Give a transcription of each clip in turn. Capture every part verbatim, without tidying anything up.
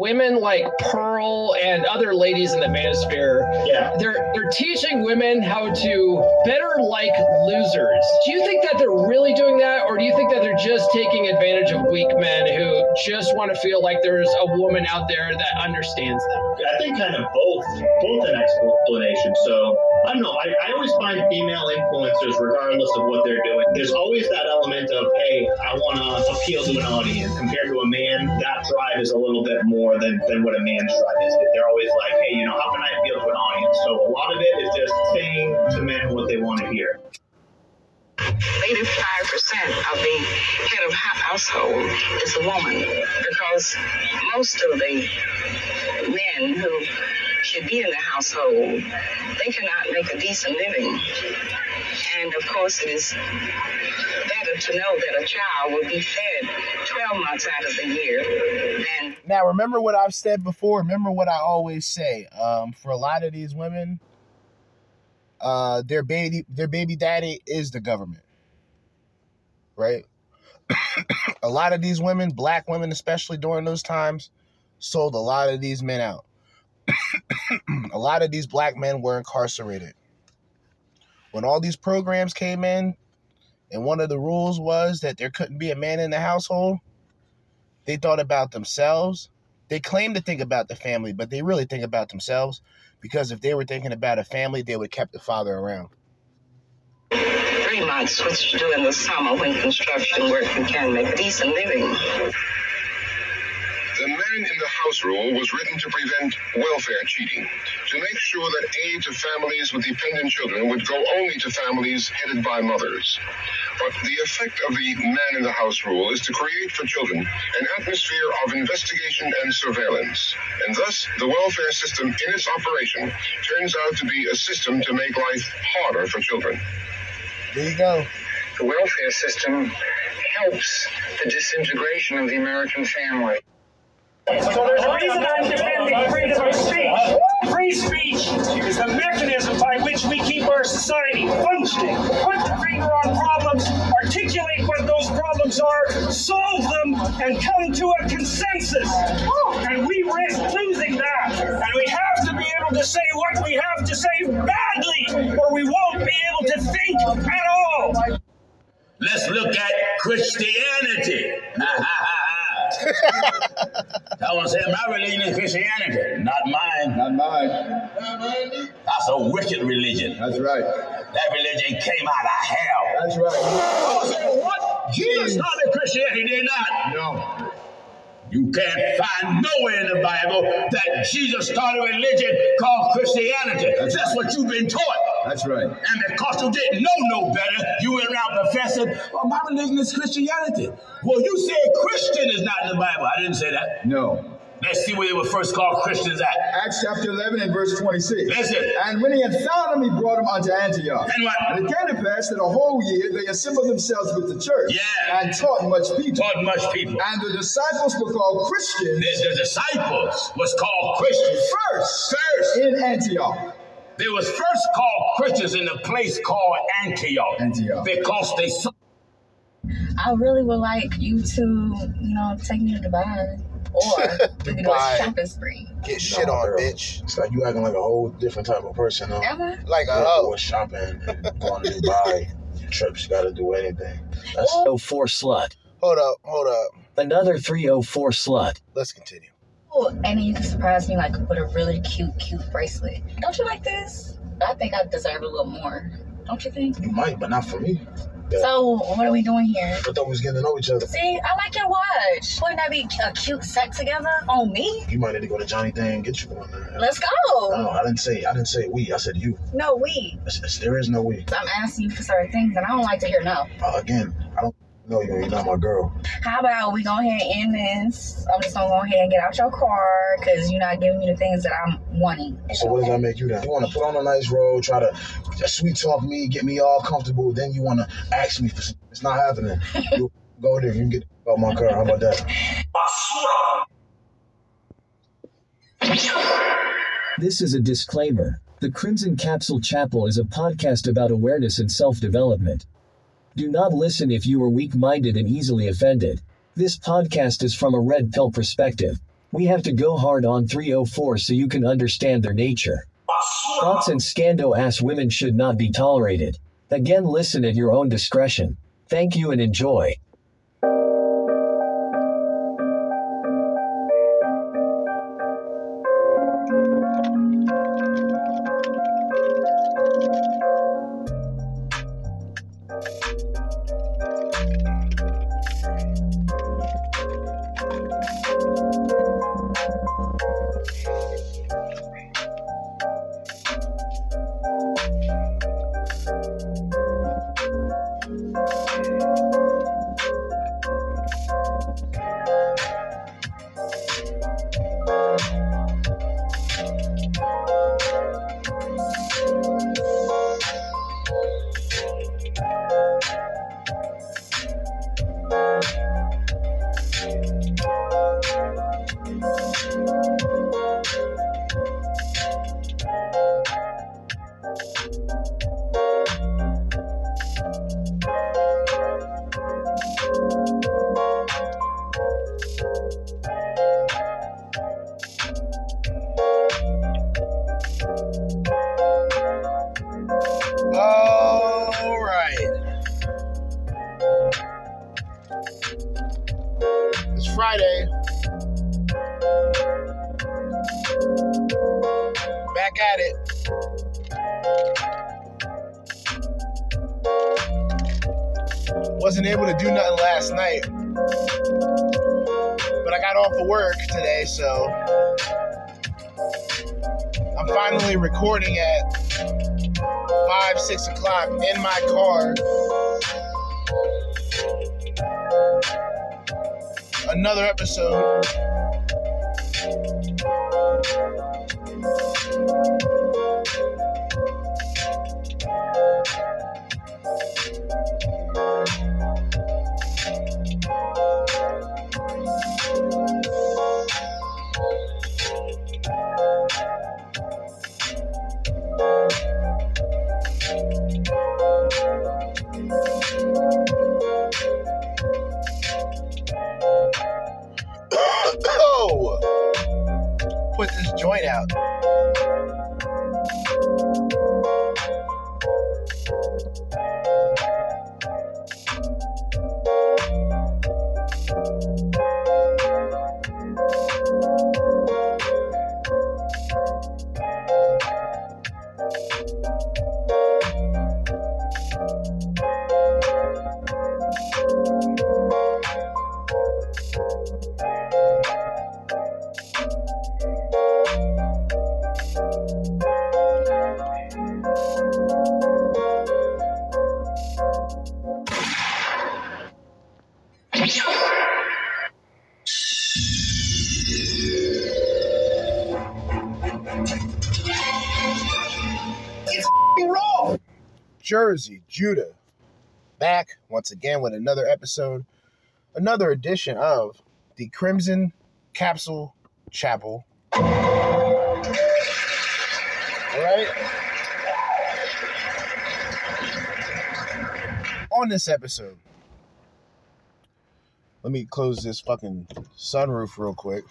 women like Pearl and other ladies in the manosphere. Yeah. They're they're teaching women how to better like losers. Do you think that they're really doing that, or do you think that they're just taking advantage of weak men who just want to feel like there's a woman out there that understands them? I think kind of both, both an explanation. So I don't know. I, I always find female influencers, regardless of what they're doing, there's always that element of, hey, I want to appeal to an audience. Compared to a man, that drive is a little bit more than, than what a man's drive is. They're always like, hey, you know, how can I appeal to an audience? So a lot of it is just saying to men what they want to hear. eighty-five percent of the head of household is a woman, because most of the men who should be in the household, they cannot make a decent living. And of course, it is better to know that a child will be fed twelve months out of the year than... Now, remember what I've said before. Remember what I always say. Um, for a lot of these women, uh, their baby, their baby daddy is the government, right? A lot of these women, black women especially during those times, sold a lot of these men out. A lot of these black men were incarcerated. When all these programs came in, and one of the rules was that there couldn't be a man in the household, they thought about themselves. They claimed to think about the family, but they really think about themselves, because if they were thinking about a family, they would have kept the father around. Three months, which you do in the summer when construction work, you can make a decent living. The Man in the House rule was written to prevent welfare cheating, to make sure that aid to families with dependent children would go only to families headed by mothers. But the effect of the Man in the House rule is to create for children an atmosphere of investigation and surveillance. And thus, the welfare system in its operation turns out to be a system to make life harder for children. There you go. The welfare system helps the disintegration of the American family. So there's a reason I'm defending freedom of speech. Free speech is the mechanism by which we keep our society functioning. Put the finger on problems, articulate what those problems are, solve them, and come to a consensus. And we risk losing that. And we have to be able to say what we have to say badly, or we won't be able to think at all. Let's look at Christianity. I want to say my religion is Christianity, not mine. Not mine. That's a wicked religion. That's right. That religion came out of hell. That's right. Oh, so what? Jesus started Christianity, did not. No. You can't find nowhere in the Bible that Jesus started a religion called Christianity. That's, That's right. What you've been taught. That's right. And because you didn't know no better, you went around professing, well, my religion is Christianity. Well, you said Christian is not in the Bible. I didn't say that. No. Let's see where they were first called Christians at. Acts chapter eleven and verse twenty-six. That's it. And when he had found them, he brought them unto Antioch. And what? And it came to pass that a whole year they assembled themselves with the church. Yeah. And taught much people. Taught much people. And the disciples were called Christians. The, the disciples was called Christians. First. First. In Antioch. They was first called Christians in a place called Antioch. Antioch. Because they saw. I really would like you to, you know, take me to Dubai. Or we can do a shopping spree. Get shit no, on, girl. Bitch. It's like you acting like a whole different type of person, huh? Ever? Like a hoe. Going shopping and going to Dubai. Trips, gotta do anything. That's three oh four slut. Hold up, hold up. Another three oh four slut. Let's continue. Oh, and you can surprise me like with a really cute, cute bracelet. Don't you like this? I think I deserve a little more. Don't you think? You might, but not for me. Yeah. So, what are we doing here? I thought we was getting to know each other. See, I like your watch. Wouldn't that be a cute set together on me? You might need to go to Johnny Dang and get you one. There. Let's go. No, I didn't say I didn't say we. I said you. No, we. It's, it's, there is no we. I'm asking you for certain things, and I don't like to hear no. Uh, again, I don't know you. You're not my girl. How about we go ahead and end this? I'm just going to go ahead and get out your car because you're not giving me the things that I'm wanting. So what does that make you then? You want to put on a nice robe, try to sweet talk me, get me all comfortable, then you want to ask me for something. It's not happening. You go there, you can get out my car. How about that? This is a disclaimer. The Crimson Capsule Chapel is a podcast about awareness and self-development. Do not listen if you are weak-minded and easily offended. This podcast is from a red pill perspective. We have to go hard on three oh four so you can understand their nature. Thoughts and scando-ass women should not be tolerated. Again, listen at your own discretion. Thank you and enjoy. Recording at five, six o'clock in my car. Another episode. Jersey Judah, back once again with another episode, another edition of the Crimson Capsule Chapel. All right. On this episode, let me close this fucking sunroof real quick.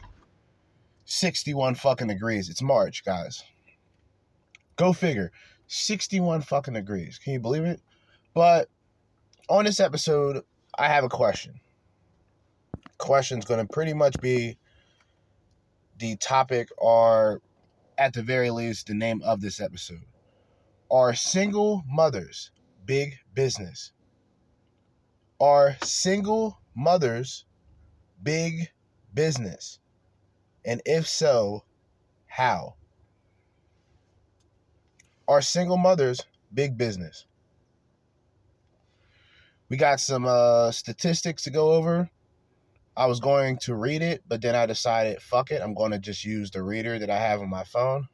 sixty-one fucking degrees. It's March, guys. Go figure. sixty-one fucking degrees. Can you believe it? But on this episode, I have a question. Question's going to pretty much be the topic, or at the very least, the name of this episode. Are single mothers big business? Are single mothers big business? And if so, how? Are single mothers big business? We got some uh, statistics to go over. I was going to read it, but then I decided, fuck it, I'm going to just use the reader that I have on my phone.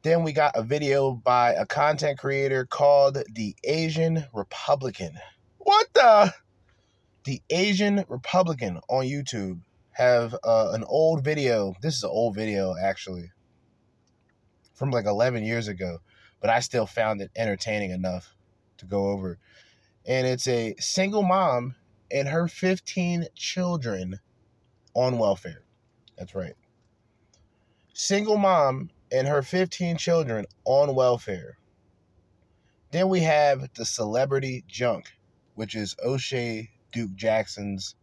Then we got a video by a content creator called The Asian Republican. What the? The Asian Republican on YouTube have uh, an old video. This is an old video, actually, from like eleven years ago, but I still found it entertaining enough to go over. And it's a single mom and her fifteen children on welfare. That's right. Single mom and her fifteen children on welfare. Then we have the Celebrity Junk, which is O'Shea Duke Jackson's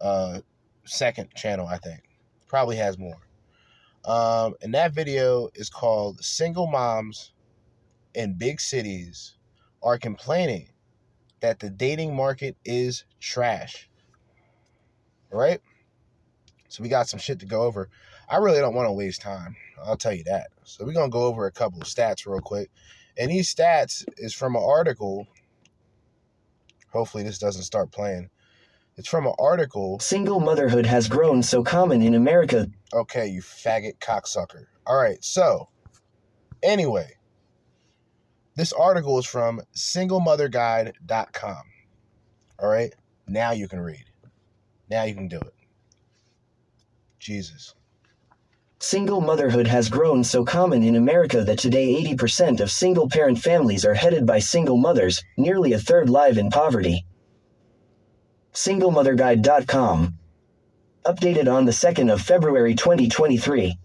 uh, second channel, I think. Probably has more. Um, and that video is called Single Moms in Big Cities Are Complaining that the Dating Market is Trash. All right? So we got some shit to go over. I really don't want to waste time. I'll tell you that. So we're going to go over a couple of stats real quick. And these stats is from an article. Hopefully this doesn't start playing. It's from an article. Single motherhood has grown so common in America. Okay, you faggot cocksucker. All right, so anyway, this article is from Single Mother Guide dot com. All right, now you can read. Now you can do it. Jesus. Single motherhood has grown so common in America that today eighty percent of single-parent families are headed by single mothers, nearly a third live in poverty. Single Mother Guide dot com. Updated on the second of February twenty twenty-three.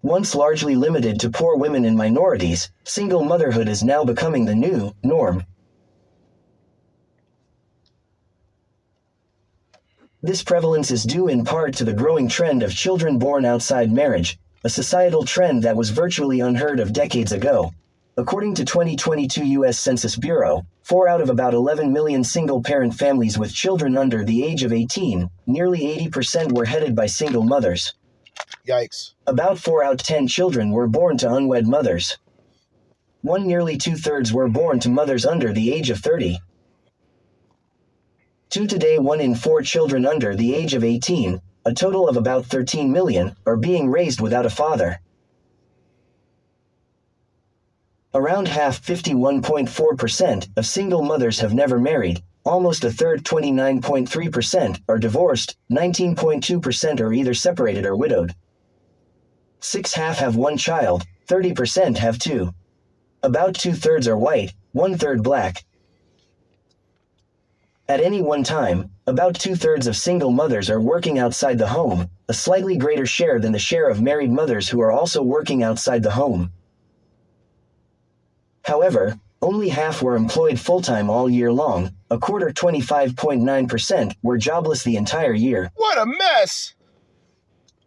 Once largely limited to poor women and minorities, single motherhood is now becoming the new norm. This prevalence is due in part to the growing trend of children born outside marriage, a societal trend that was virtually unheard of decades ago. According to twenty twenty-two U S Census Bureau, four out of about eleven million single-parent families with children under the age of eighteen, nearly eighty percent were headed by single mothers. Yikes. About four out of ten children were born to unwed mothers. One nearly two-thirds were born to mothers under the age of thirty. To today, one in four children under the age of eighteen, a total of about thirteen million, are being raised without a father. Around half, fifty-one point four percent, of single mothers have never married, almost a third, twenty-nine point three percent, are divorced, nineteen point two percent are either separated or widowed. Six half have one child, thirty percent have two. About two-thirds are white, one-third black. At any one time, about two-thirds of single mothers are working outside the home, a slightly greater share than the share of married mothers who are also working outside the home. However, only half were employed full-time all year long, a quarter, twenty-five point nine percent, were jobless the entire year. What a mess!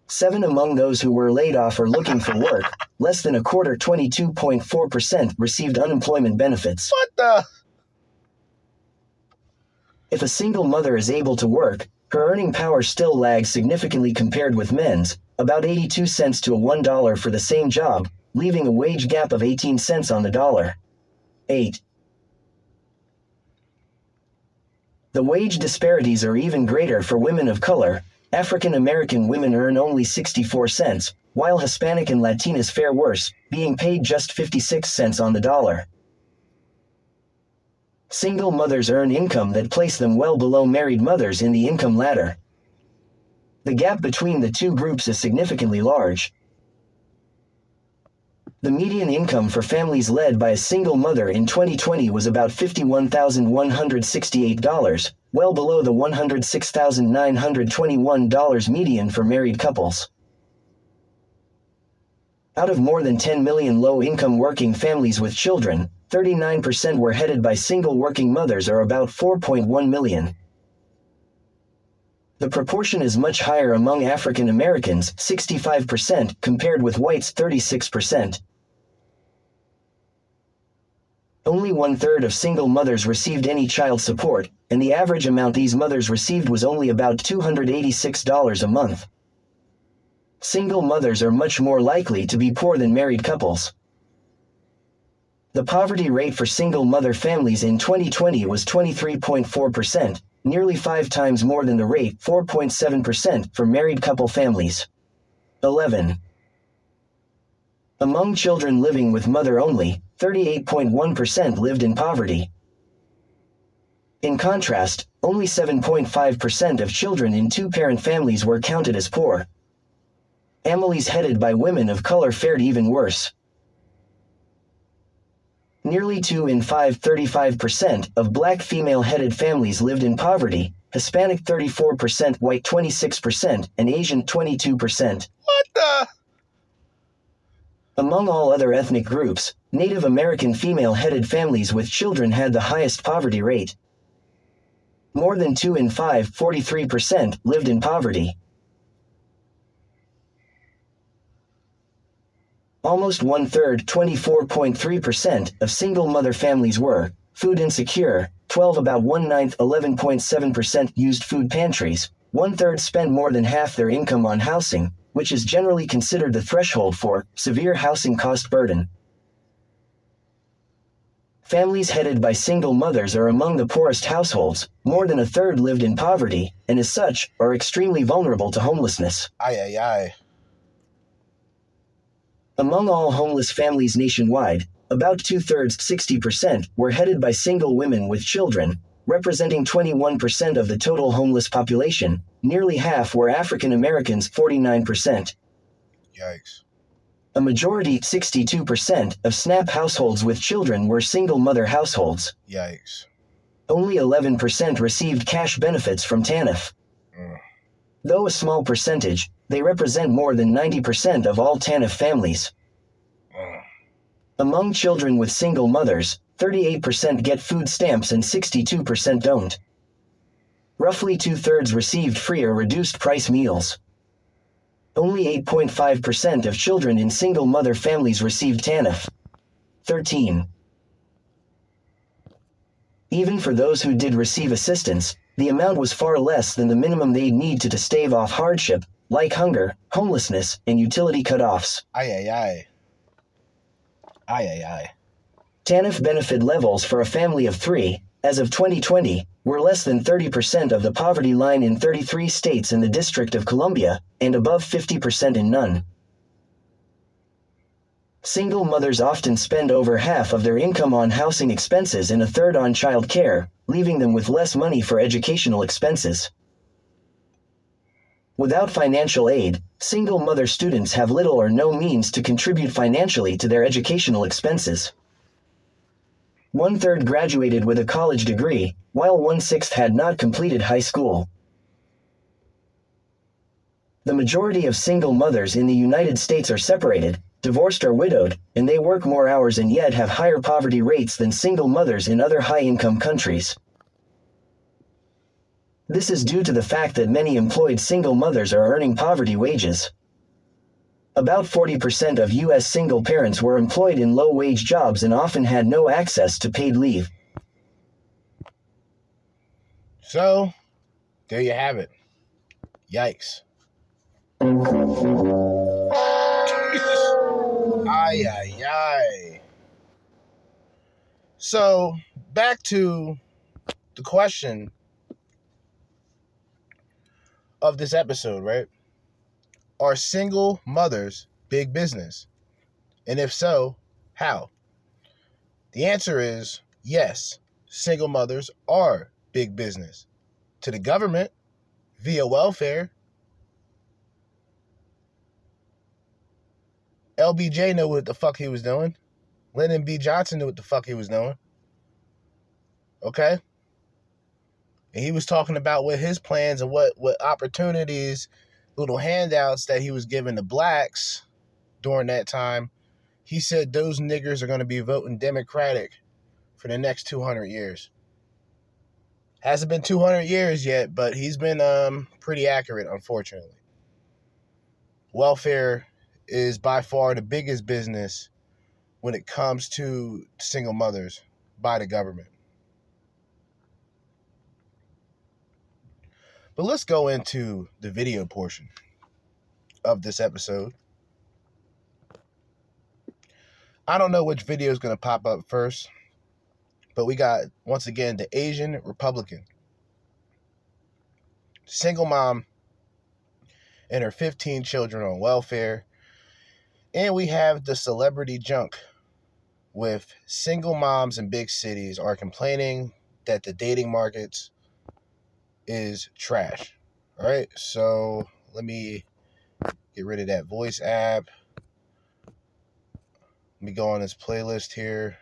Seven among those who were laid off or looking for work, less than a quarter, twenty-two point four percent, received unemployment benefits. What the... If a single mother is able to work, her earning power still lags significantly compared with men's, about eighty-two cents to a one dollar for the same job, leaving a wage gap of eighteen cents on the dollar. eight. The wage disparities are even greater for women of color. African American women earn only sixty-four cents, while Hispanic and Latinas fare worse, being paid just fifty-six cents on the dollar. Single mothers earn income that place them well below married mothers in the income ladder. The gap between the two groups is significantly large. The median income for families led by a single mother in twenty twenty was about fifty-one thousand one hundred sixty-eight dollars, well below the one hundred six thousand nine hundred twenty-one dollars median for married couples. Out of more than ten million low-income working families with children, thirty-nine percent were headed by single working mothers, or about four point one million. The proportion is much higher among African Americans, sixty-five percent, compared with whites, thirty-six percent. Only one-third of single mothers received any child support, and the average amount these mothers received was only about two hundred eighty-six dollars a month. Single mothers are much more likely to be poor than married couples. The poverty rate for single mother families in twenty twenty was twenty-three point four percent, nearly five times more than the rate, four point seven percent, for married couple families. eleven. Among children living with mother only, thirty-eight point one percent lived in poverty. In contrast, only seven point five percent of children in two-parent families were counted as poor. Families headed by women of color fared even worse. Nearly two in five, thirty-five percent, of black female-headed families lived in poverty, Hispanic thirty-four percent, white twenty-six percent, and Asian twenty-two percent. What the? Among all other ethnic groups, Native American female-headed families with children had the highest poverty rate. More than two in five, forty-three percent, lived in poverty. Almost one-third, twenty-four point three percent, of single-mother families were food insecure, twelve about one-ninth, eleven point seven percent used food pantries, one-third spent more than half their income on housing, which is generally considered the threshold for severe housing cost burden. Families headed by single mothers are among the poorest households. More than a third lived in poverty, and as such, are extremely vulnerable to homelessness. Aye, aye, aye. Among all homeless families nationwide, about two-thirds, sixty percent, were headed by single women with children, representing twenty-one percent of the total homeless population. Nearly half were African Americans, forty-nine percent. Yikes. A majority, sixty-two percent, of SNAP households with children were single-mother households. Yikes. Only eleven percent received cash benefits from TANF. Mm. Though a small percentage, they represent more than ninety percent of all TANF families. Mm. Among children with single mothers, thirty-eight percent get food stamps and sixty-two percent don't. Roughly two-thirds received free or reduced-price meals. Only eight point five percent of children in single-mother families received TANF. thirteen. Even for those who did receive assistance, the amount was far less than the minimum they'd need to, to stave off hardship, like hunger, homelessness, and utility cutoffs. Aye, aye, aye. Aye, aye, aye. TANF benefit levels for a family of three, as of twenty twenty, were less than thirty percent of the poverty line in thirty-three states and the District of Columbia, and above fifty percent in none. Single mothers often spend over half of their income on housing expenses and a third on child care, leaving them with less money for educational expenses. Without financial aid, single mother students have little or no means to contribute financially to their educational expenses. One-third graduated with a college degree, while one-sixth had not completed high school. The majority of single mothers in the United States are separated, divorced or widowed, and they work more hours and yet have higher poverty rates than single mothers in other high-income countries. This is due to the fact that many employed single mothers are earning poverty wages. About forty percent of U S single parents were employed in low-wage jobs and often had no access to paid leave. So, there you have it. Yikes. Ay, ay, ay. So, back to the question of this episode, right? Are single mothers big business? And if so, how? The answer is yes, single mothers are big business. To the government, via welfare. L B J knew what the fuck he was doing. Lyndon B. Johnson knew what the fuck he was doing. Okay? And he was talking about what his plans and what, what opportunities, little handouts that he was giving to blacks during that time. He said those niggers are going to be voting Democratic for the next two hundred years. Hasn't been two hundred years yet, but he's been um, pretty accurate, unfortunately. Welfare is by far the biggest business when it comes to single mothers by the government. But let's go into the video portion of this episode. I don't know which video is going to pop up first, but we got, once again, The Asian Republican. Single mom and her fifteen children on welfare. And we have the Celebrity Junk with single moms in big cities are complaining that the dating markets is trash. All right, so let me get rid of that voice app. Let me go on this playlist here.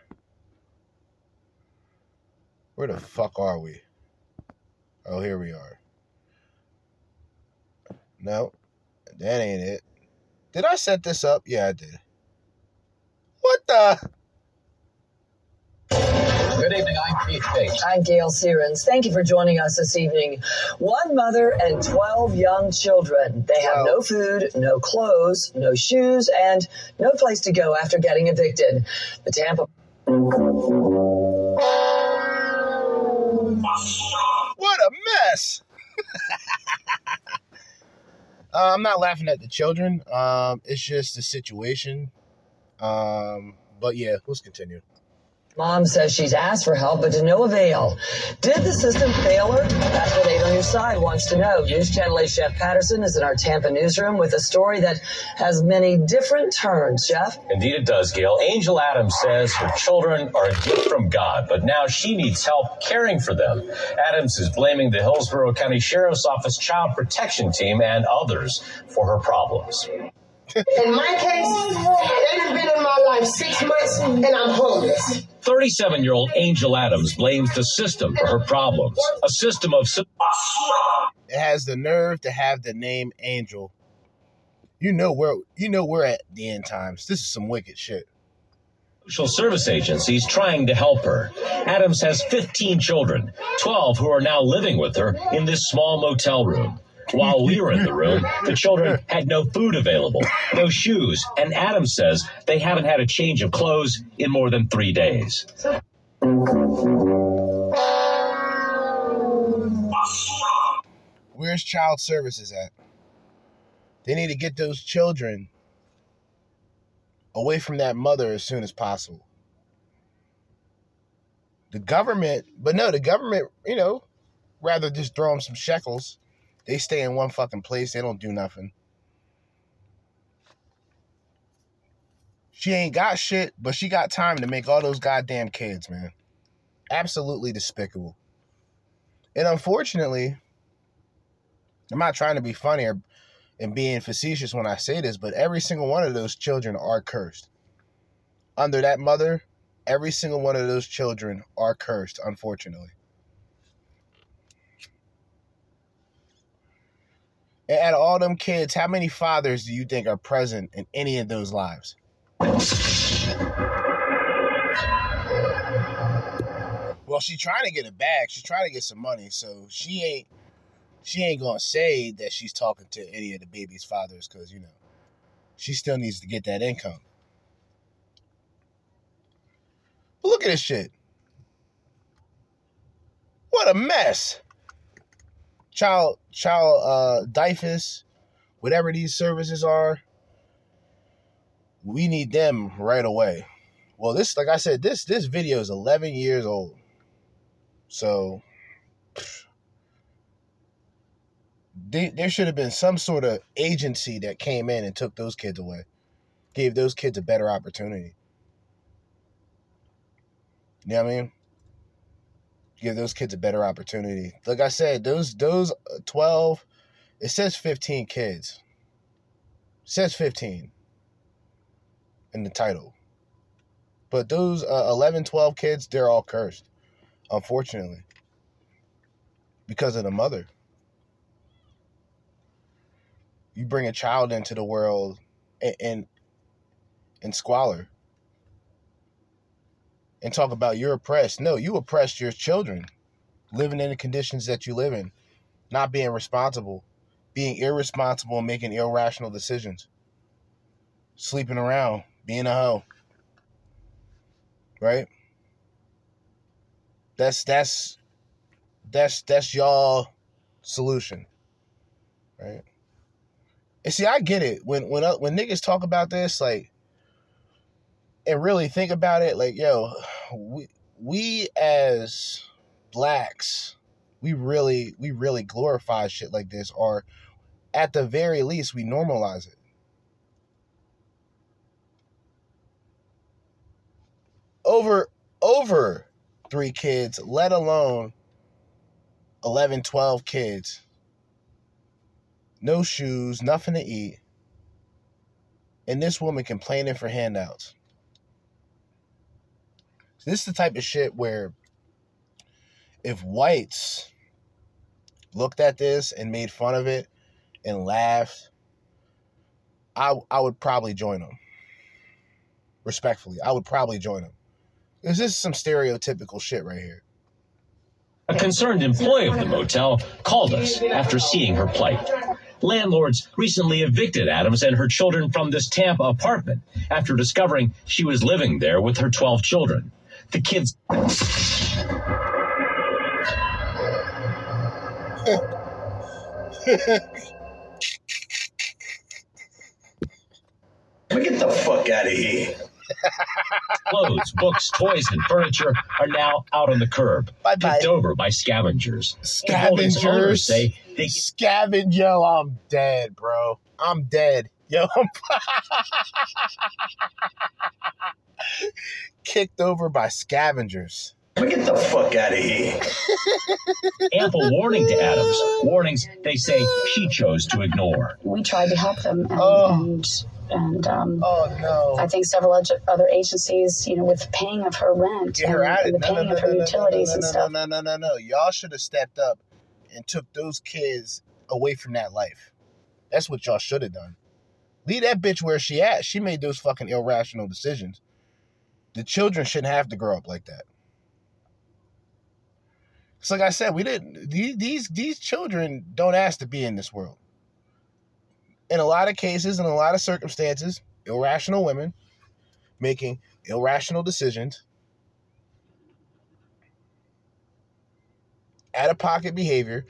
Where the fuck are we? Oh, here we are. No, that ain't it. Did I set this up? Yeah, I did. What the? Good evening, I'm Keith Bates. I'm Gail Searins. Thank you for joining us this evening. One mother and twelve young children. They have no food, no clothes, no shoes, and no place to go after getting evicted. The Tampa... What a mess! uh, I'm not laughing at the children. Um, it's just the situation. Um, but yeah, let's continue. Mom says she's asked for help, but to no avail. Did the system fail her? That's what Eight on Your Side wants to know. News Channel eight Jeff Patterson is in our Tampa newsroom with a story that has many different turns, Jeff. Indeed it does, Gail. Angel Adams says her children are a gift from God, but now she needs help caring for them. Adams is blaming the Hillsborough County Sheriff's Office Child Protection Team and others for her problems. In my case, it has been in my life six months, and I'm homeless. thirty-seven-year-old Angel Adams blames the system for her problems. A system of... It has the nerve to have the name Angel. You know where, you know we're at the end times. This is some wicked shit. Social service agencies trying to help her. Adams has fifteen children, twelve who are now living with her in this small motel room. While we were in the room, the children had no food available, no shoes, and Adam says they haven't had a change of clothes in more than three days. Where's child services at? They need to get those children away from that mother as soon as possible. The government, but no, the government, you know, rather just throw them some shekels. They stay in one fucking place. They don't do nothing. She ain't got shit, but she got time to make all those goddamn kids, man. Absolutely despicable. And unfortunately, I'm not trying to be funny or and being facetious when I say this, but every single one of those children are cursed. Under that mother, every single one of those children are cursed, unfortunately. And out of all them kids, how many fathers do you think are present in any of those lives? Well, she's trying to get a bag. She's trying to get some money, so she ain't she ain't gonna say that she's talking to any of the baby's fathers because, you know, she still needs to get that income. But look at this shit. What a mess. Child, child, uh, D I F U S, whatever these services are, we need them right away. Well, this, like I said, this this video is eleven years old. So, they, there should have been some sort of agency that came in and took those kids away, gave those kids a better opportunity. You know what I mean? Give those kids a better opportunity. Like I said, those those twelve, it says fifteen kids. It says fifteen in the title. But those uh, eleven, twelve kids, they're all cursed, unfortunately, because of the mother. You bring a child into the world in, in, in squalor. And talk about you're oppressed. No, you oppressed your children, living in the conditions that you live in, not being responsible, being irresponsible and making irrational decisions, sleeping around, being a hoe. Right? That's that's that's that's y'all solution, right? And see, I get it when when when niggas talk about this, like. And really think about it, like, yo, we we as blacks, we really we really glorify shit like this, or at the very least, we normalize it. Over over three kids, let alone eleven, twelve kids. No shoes, nothing to eat. And this woman complaining for handouts. This is the type of shit where if whites looked at this and made fun of it and laughed, I I would probably join them. Respectfully, I would probably join them. This is some stereotypical shit right here. A concerned employee of the motel called us after seeing her plight. Landlords recently evicted Adams and her children from this Tampa apartment after discovering she was living there with her twelve children. The kids... Get the fuck out of here. Clothes, books, toys, and furniture are now out on the curb, Bye-bye. picked over by scavengers. Scavengers say they scavenge. Yo, I'm dead, bro. I'm dead. Yo, I'm kicked over by scavengers. Get the fuck out of here. Ample warning to Adams. Warnings they say she chose to ignore. We tried to help them, and, oh. and, and um, oh, no. I think several other agencies, you know, with the paying of her rent and the paying of her utilities and stuff. No, no, no, no, no. Y'all should have stepped up and took those kids away from that life. That's what y'all should have done. Leave that bitch where she at. She made those fucking irrational decisions. The children shouldn't have to grow up like that. It's so like I said, we didn't, these these children don't ask to be in this world. In a lot of cases, in a lot of circumstances, irrational women making irrational decisions, out-of-pocket behavior,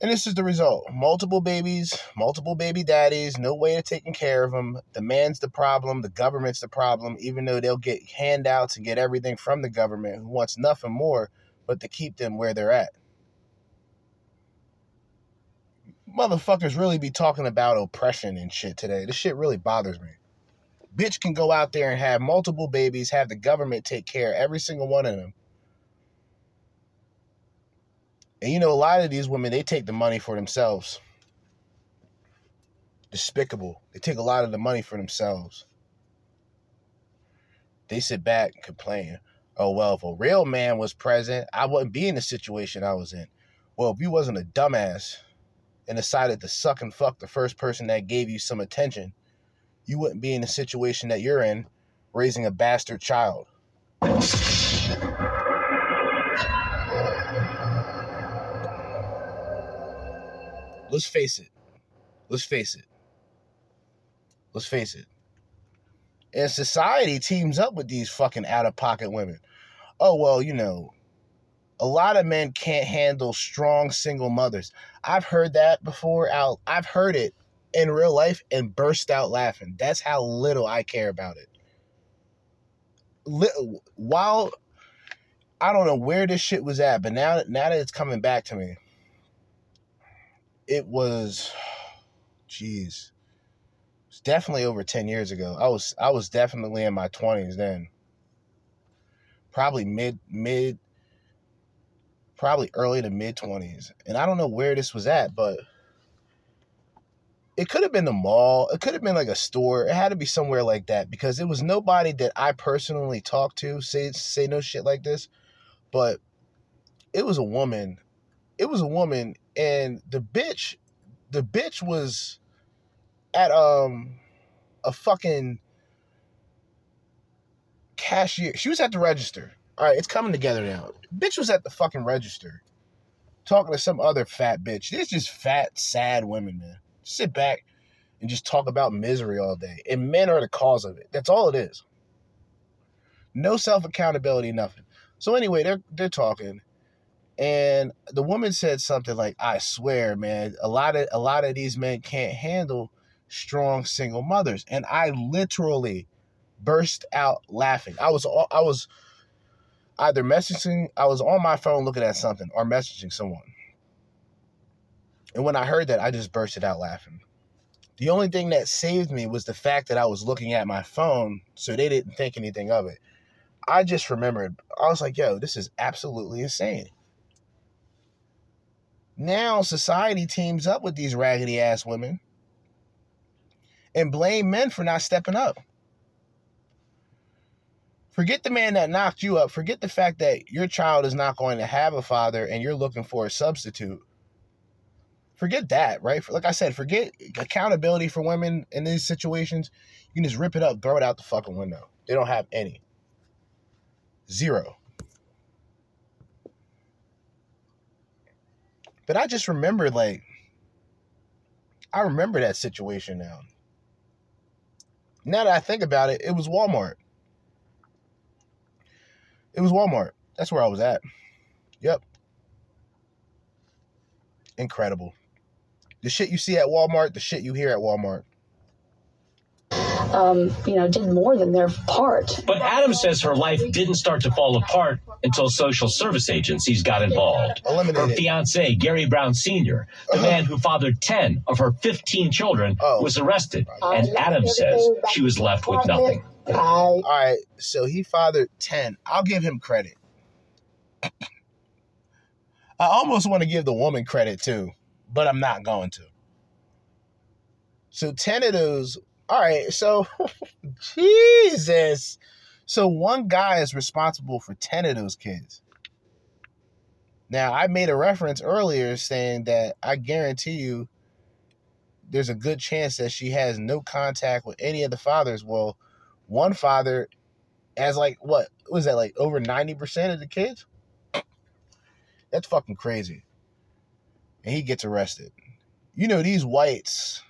and this is the result. Multiple babies, multiple baby daddies, no way of taking care of them. The man's the problem, the government's the problem, even though they'll get handouts and get everything from the government, who wants nothing more but to keep them where they're at. Motherfuckers really be talking about oppression and shit today. This shit really bothers me. Bitch can go out there and have multiple babies, have the government take care of every single one of them. And you know, a lot of these women, they take the money for themselves. Despicable. They take a lot of the money for themselves. They sit back and complain. Oh, well, if a real man was present, I wouldn't be in the situation I was in. Well, if you wasn't a dumbass and decided to suck and fuck the first person that gave you some attention, you wouldn't be in the situation that you're in, raising a bastard child. Let's face it. Let's face it. Let's face it. And society teams up with these fucking out-of-pocket women. Oh, well, you know, a lot of men can't handle strong single mothers. I've heard that before. I'll, I've heard it in real life and burst out laughing. That's how little I care about it. Little, while I don't know where this shit was at, but now, now that it's coming back to me, it was, jeez. Definitely over ten years ago. I was I was definitely in my twenties then. Probably mid mid probably early to mid twenties. And I don't know where this was at, but it could have been the mall. It could have been like a store. It had to be somewhere like that because it was nobody that I personally talked to say say no shit like this, but it was a woman. It was a woman and the bitch the bitch was at um a fucking cashier. She was at the register. All right, it's coming together now. Bitch was at the fucking register talking to some other fat bitch. There's just fat, sad women, man. Just sit back and just talk about misery all day. And men are the cause of it. That's all it is. No self-accountability, nothing. So anyway, they're they're talking. And the woman said something like, I swear, man, a lot of a lot of these men can't handle strong single mothers. And I literally burst out laughing. I was I was either messaging, I was on my phone looking at something or messaging someone. And when I heard that, I just bursted out laughing. The only thing that saved me was the fact that I was looking at my phone, so they didn't think anything of it. I just remembered, I was like, yo, this is absolutely insane. Now society teams up with these raggedy ass women and blame men for not stepping up. Forget the man that knocked you up. Forget the fact that your child is not going to have a father and you're looking for a substitute. forget that, right? Like I said, forget accountability for women in these situations. You can just rip it up, throw it out the fucking window. They don't have any. Zero. But I just remember, like, I remember that situation now. Now that I think about it, it was Walmart. It was Walmart. That's where I was at. Yep. Incredible. The shit you see at Walmart, the shit you hear at Walmart. Um, you know, did more than their part. But Adams says her life didn't start to fall apart until social service agencies got involved. Eliminated. Her fiancé, Gary Brown Senior, the uh-huh. man who fathered ten of her fifteen children, oh. was arrested. And Adams says she was left with nothing. All right, so he fathered ten. I'll give him credit. I almost want to give the woman credit, too, but I'm not going to. So ten of those... All right, so, Jesus. So one guy is responsible for ten of those kids. Now, I made a reference earlier saying that I guarantee you there's a good chance that she has no contact with any of the fathers. Well, one father has, like, what? What was that, like, over ninety percent of the kids? That's fucking crazy. And he gets arrested. You know, these whites...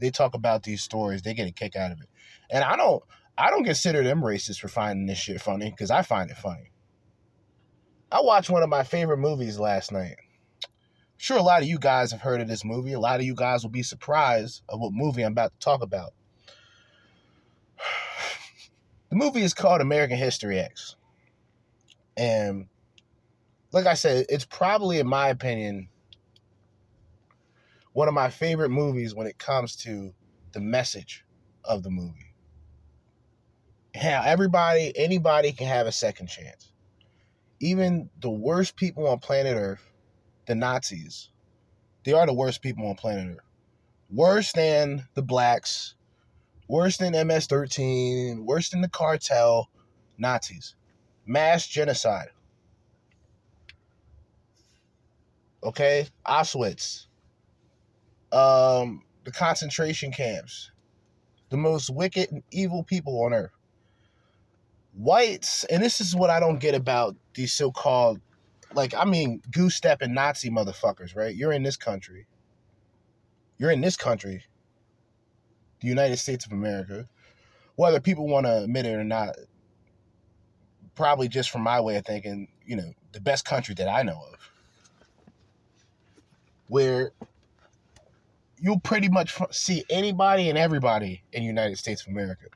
They talk about these stories. They get a kick out of it. And I don't I don't consider them racist for finding this shit funny, because I find it funny. I watched one of my favorite movies last night. I'm sure a lot of you guys have heard of this movie. A lot of you guys will be surprised of what movie I'm about to talk about. The movie is called American History X. And like I said, it's probably, in my opinion... one of my favorite movies when it comes to the message of the movie. How everybody, anybody can have a second chance. Even the worst people on planet Earth, the Nazis, they are the worst people on planet Earth. Worse than the blacks, worse than M S thirteen, worse than the cartel, Nazis. Mass genocide. Okay? Auschwitz. Um, the concentration camps, the most wicked and evil people on earth. Whites, and this is what I don't get about these so-called, like, I mean, goose-stepping Nazi motherfuckers, right? You're in this country. You're in this country, the United States of America. Whether people want to admit it or not, probably just from my way of thinking, you know, the best country that I know of. Where... you'll pretty much see anybody and everybody in the United States of America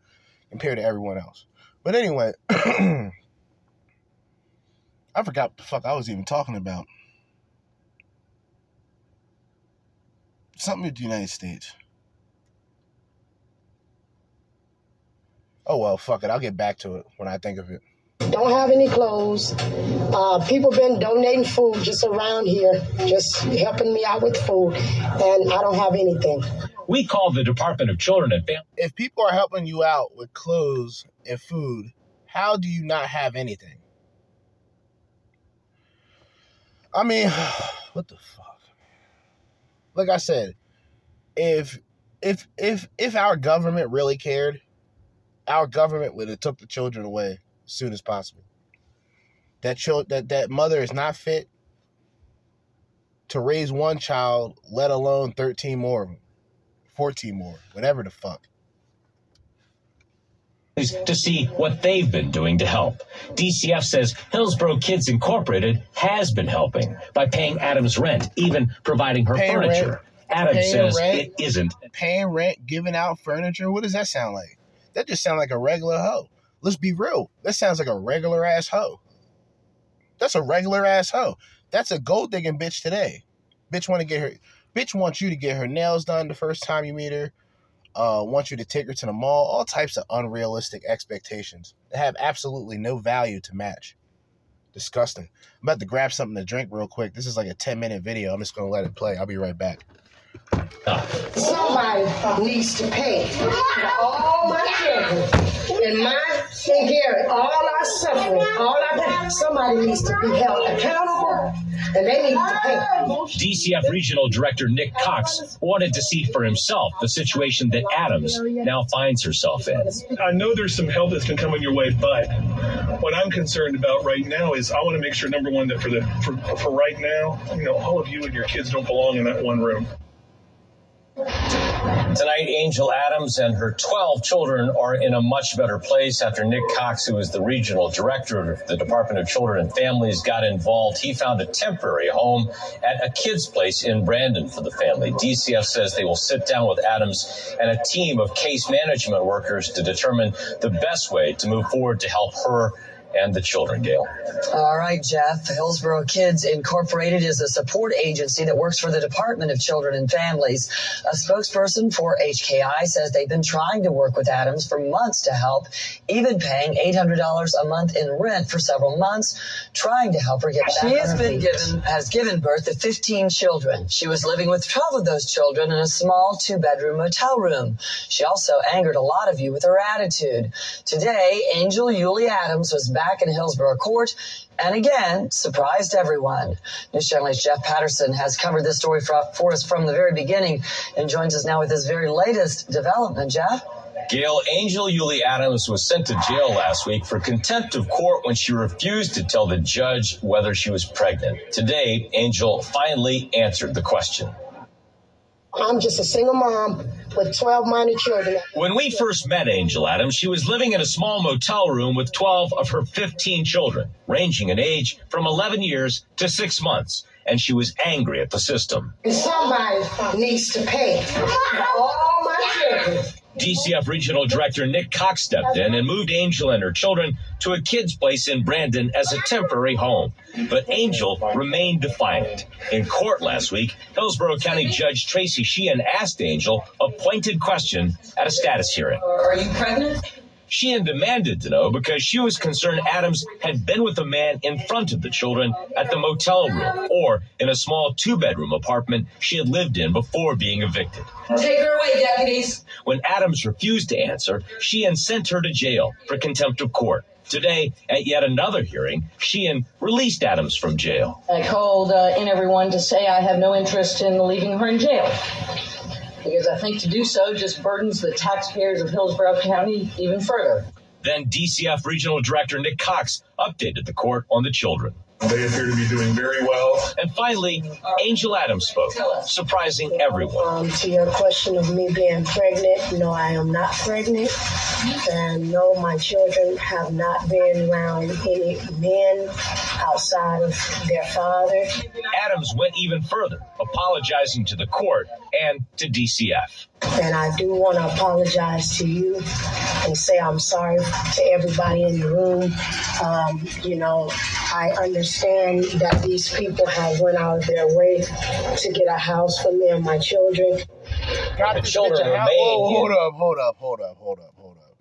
compared to everyone else. But anyway, I forgot what the fuck I was even talking about. Something with the United States. Oh, well, fuck it. I'll get back to it when I think of it. Don't have any clothes. Uh, people been donating food just around here, just helping me out with food, and I don't have anything. We called the Department of Children and Families. If people are helping you out with clothes and food, how do you not have anything? I mean, what the fuck? Like I said, if if if if our government really cared, our government would have took the children away. As soon as possible. That child, that that mother is not fit to raise one child, let alone thirteen more of them, fourteen more, whatever the fuck. To see what they've been doing to help. D C F says Hillsborough Kids Incorporated has been helping by paying Adams rent, even providing her paying furniture. Rent, Adams says rent, it isn't. Paying rent, giving out furniture, what does that sound like? That just sounds like a regular hoe. Let's be real. That sounds like a regular-ass hoe. That's a regular-ass hoe. That's a gold-digging bitch today. Bitch want to get her. Bitch wants you to get her nails done the first time you meet her. Uh, wants you to take her to the mall. All types of unrealistic expectations that have absolutely no value to match. Disgusting. I'm about to grab something to drink real quick. This is like a ten-minute video. I'm just going to let it play. I'll be right back. Somebody needs to pay for all my children and my and Gary, all our suffering, all our somebody needs to be held accountable, and they need to pay. D C F Regional Director Nick Cox wanted to see for himself the situation that Adams now finds herself in. I know there's some help that's been coming your way, but what I'm concerned about right now is I want to make sure, number one, that for the for, for right now, you know, all of you and your kids don't belong in that one room. Tonight, Angel Adams and her twelve children are in a much better place after Nick Cox, who is the regional director of the Department of Children and Families, got involved. He found a temporary home at a kid's place in Brandon for the family. D C F says they will sit down with Adams and a team of case management workers to determine the best way to move forward to help her and the children, Gail. All right, Jeff. Hillsborough Kids Incorporated is a support agency that works for the Department of Children and Families. A spokesperson for H K I says they've been trying to work with Adams for months to help, even paying eight hundred dollars a month in rent for several months, trying to help her get back on her feet. She has been given, has given birth to fifteen children. She was living with twelve of those children in a small two-bedroom motel room. She also angered a lot of you with her attitude. Today, Angel Yulee Adams was back back in Hillsborough Court, and again, surprised everyone. News Channel eight's Jeff Patterson has covered this story for us from the very beginning and joins us now with his very latest development, Jeff. Gail, Angel Yulee Adams was sent to jail last week for contempt of court when she refused to tell the judge whether she was pregnant. Today, Angel finally answered the question. I'm just a single mom with twelve minor children. When we first met Angel Adams, she was living in a small motel room with twelve of her fifteen children, ranging in age from eleven years to six months. And she was angry at the system. Somebody needs to pay for all my children. D C F Regional Director Nick Cox stepped in and moved Angel and her children to a kid's place in Brandon as a temporary home. But Angel remained defiant. In court last week, Hillsborough County Judge Tracy Sheehan asked Angel a pointed question at a status hearing. Are you pregnant? Sheehan demanded to know because she was concerned Adams had been with a man in front of the children at the motel room or in a small two-bedroom apartment she had lived in before being evicted. Take her away, deputies. When Adams refused to answer, Sheehan sent her to jail for contempt of court. Today, at yet another hearing, Sheehan released Adams from jail. I called uh, in everyone to say I have no interest in leaving her in jail, because I think to do so just burdens the taxpayers of Hillsborough County even further. Then D C F Regional Director Nick Cox updated the court on the children. They appear to be doing very well. And finally, Angel Adams spoke, surprising everyone. Um, to your question of me being pregnant, no, I am not pregnant. And no, my children have not been around any men outside of their father. Adams went even further, apologizing to the court and to D C F. And I do want to apologize to you and say I'm sorry to everybody in the room. Um, you know, I understand that these people have went out of their way to get a house for me and my children. Got the children remain. Oh, hold up, hold up, hold up, hold up, hold up.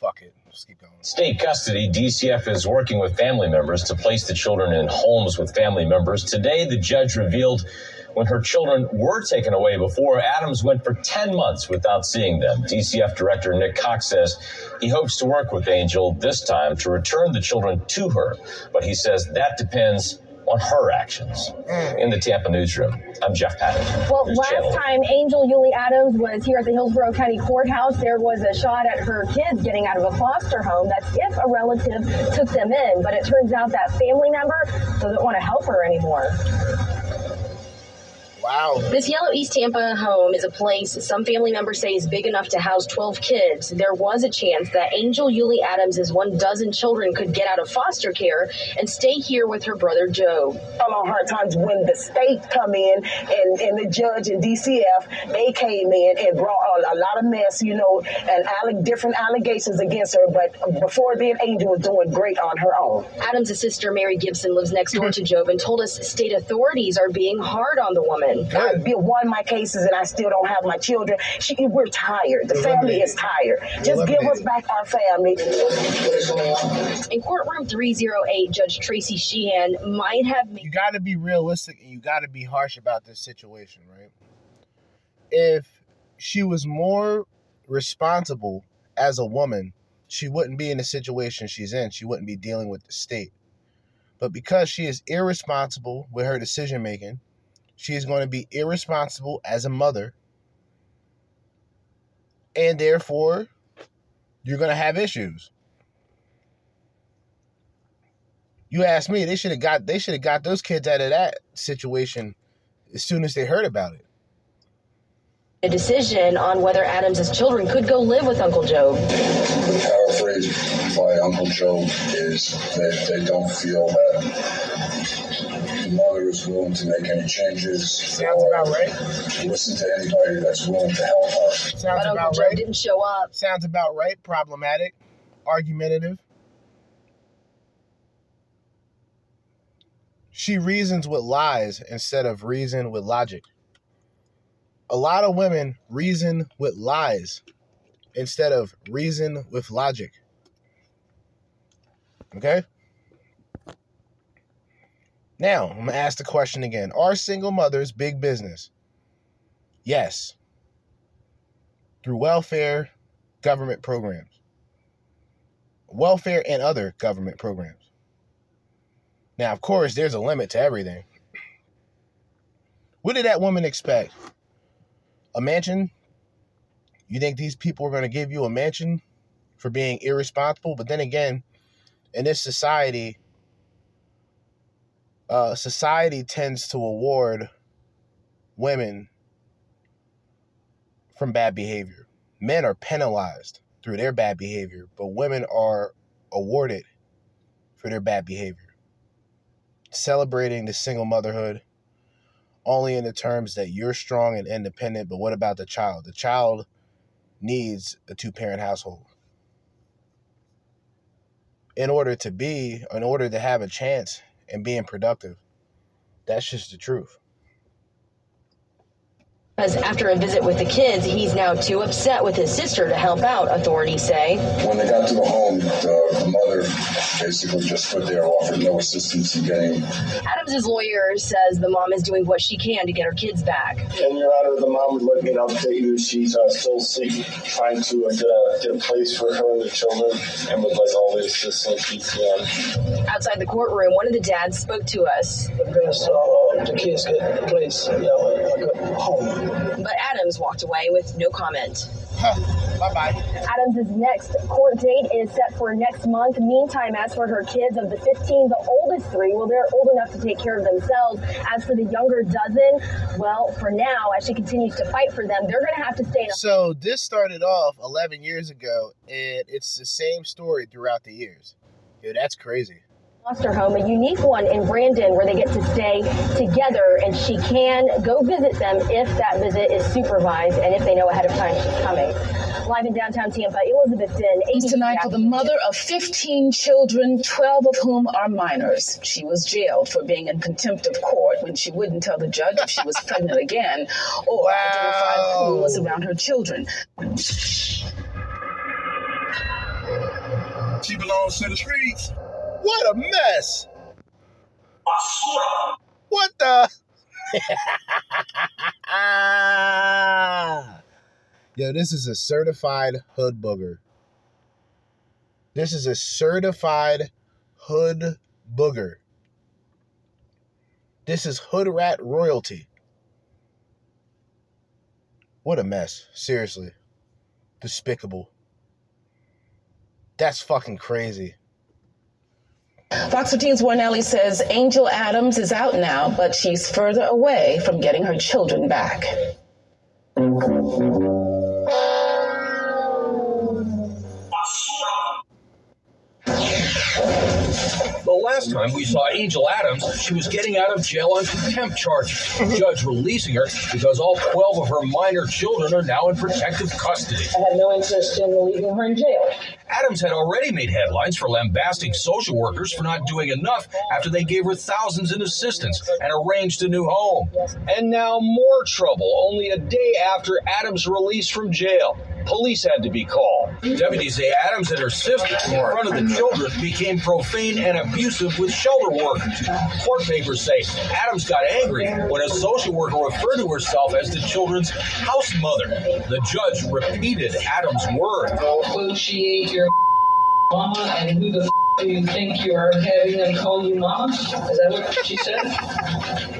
Fuck it. Just keep going. State custody, D C F is working with family members to place the children in homes with family members. Today, the judge revealed when her children were taken away before, Adams went for ten months without seeing them. D C F Director Nick Cox says he hopes to work with Angel this time to return the children to her, but he says that depends on her actions. In the Tampa newsroom, I'm Jeff Patterson. Well, News last Channel. Time Angel Yulee Adams was here at the Hillsborough County Courthouse, there was a shot at her kids getting out of a foster home. That's if a relative took them in, but it turns out that family member doesn't want to help her anymore. Wow. This Yellow East Tampa home is a place some family members say is big enough to house twelve kids. There was a chance that Angel Yulee Adams' one dozen children could get out of foster care and stay here with her brother Joe. On hard times when the state come in and, and the judge and D C F, they came in and brought a, a lot of mess, you know, and alle- different allegations against her. But before then, Angel was doing great on her own. Adams' sister, Mary Gibson, lives next door to Job and told us state authorities are being hard on the woman. I won my cases and I still don't have my children. She, we're tired. The family is tired. Just give us back our family. In courtroom three oh eight, Judge Tracy Sheehan might have made... You got to be realistic and you got to be harsh about this situation, right? if she was more responsible as a woman, she wouldn't be in the situation she's in. She wouldn't be dealing with the state. But because she is irresponsible with her decision-making, she is going to be irresponsible as a mother. And therefore, you're going to have issues. You ask me, they should have got they should have got those kids out of that situation as soon as they heard about it. A decision on whether Adams' children could go live with Uncle Job. The paraphrase by Uncle Job is that they don't feel that the mother is willing to make any changes. Sounds about right. To listen to anybody that's willing to help her. Sounds but about Uncle Job right. Didn't show up. Sounds about right. Problematic, argumentative. She reasons with lies instead of reason with logic. A lot of women reason with lies instead of reason with logic. Okay? Now, I'm going to ask the question again. Are single mothers big business? Yes. Through welfare, government programs. Welfare and other government programs. Now, of course, there's a limit to everything. What did that woman expect? A mansion? You think these people are going to give you a mansion for being irresponsible? But then again, in this society, uh, society tends to award women from bad behavior. Men are penalized through their bad behavior, but women are awarded for their bad behavior. Celebrating the single motherhood, only in the terms that you're strong and independent, but what about the child? The child needs a two-parent household. In order to be, in order to have a chance in being productive, that's just the truth. Because after a visit with the kids, he's now too upset with his sister to help out, authorities say. When they got to the home, the, the mother basically just stood there, offered no assistance in getting... Adams' lawyer says the mom is doing what she can to get her kids back. And, Your Honor, the mom would let me update you. She's uh, still seeking, trying to uh, get, a, get a place for her and the children, and would like all the assistance she can. Outside the courtroom, one of the dads spoke to us. The kids get a place, you know, like a home. But Adams walked away with no comment. Huh. Bye-bye. Adams' next court date is set for next month. Meantime, as for her kids of the fifteen, the oldest three, well, they're old enough to take care of themselves. As for the younger dozen, well, for now, as she continues to fight for them, they're going to have to stay. In- so this started off eleven years ago, and it's the same story throughout the years. Dude, that's crazy. Foster home, a unique one in Brandon, where they get to stay together, and she can go visit them if that visit is supervised and if they know ahead of time she's coming. Live in downtown Tampa, Elizabeth Dinn. Tonight for the mother of fifteen children, twelve of whom are minors. She was jailed for being in contempt of court when she wouldn't tell the judge if she was pregnant again or wow. identified who was around her children. She belongs to the streets. What a mess! What the? Yo, this is a certified hood booger. This is a certified hood booger. This is hood rat royalty. What a mess. Seriously. Despicable. That's fucking crazy. Fox fourteen's Warnelli says Angel Adams is out now, but she's further away from getting her children back. The last time we saw Angel Adams, she was getting out of jail on contempt charges. The judge releasing her because all twelve of her minor children are now in protective custody. I had no interest in leaving her in jail. Adams had already made headlines for lambasting social workers for not doing enough after they gave her thousands in assistance and arranged a new home. And now more trouble only a day after Adams' release from jail. Police had to be called. Deputies say Adams and her sister in front of the children became profane and abusive with shelter workers. Court papers say Adams got angry when a social worker referred to herself as the children's house mother. The judge repeated Adams' word. Associate your mama, and who the f- do you think you're having them call you mama? Is that what she said?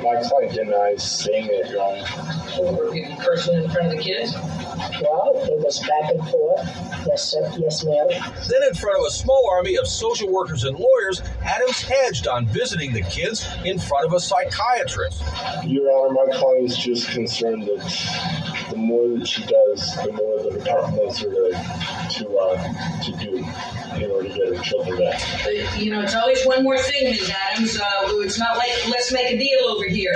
My client denies saying that, Your Honor. The person in front of the kids? Well, it was back and forth. Yes, sir. Yes, ma'am. Then in front of a small army of social workers and lawyers, Adams hedged on visiting the kids in front of a psychiatrist. Your Honor, my client is just concerned that the more that she does, the more the department wants her to, to, uh, to do in order to get her children back. You know, it's always one more thing, Miz Adams. Uh, it's not like, let's make a deal over here.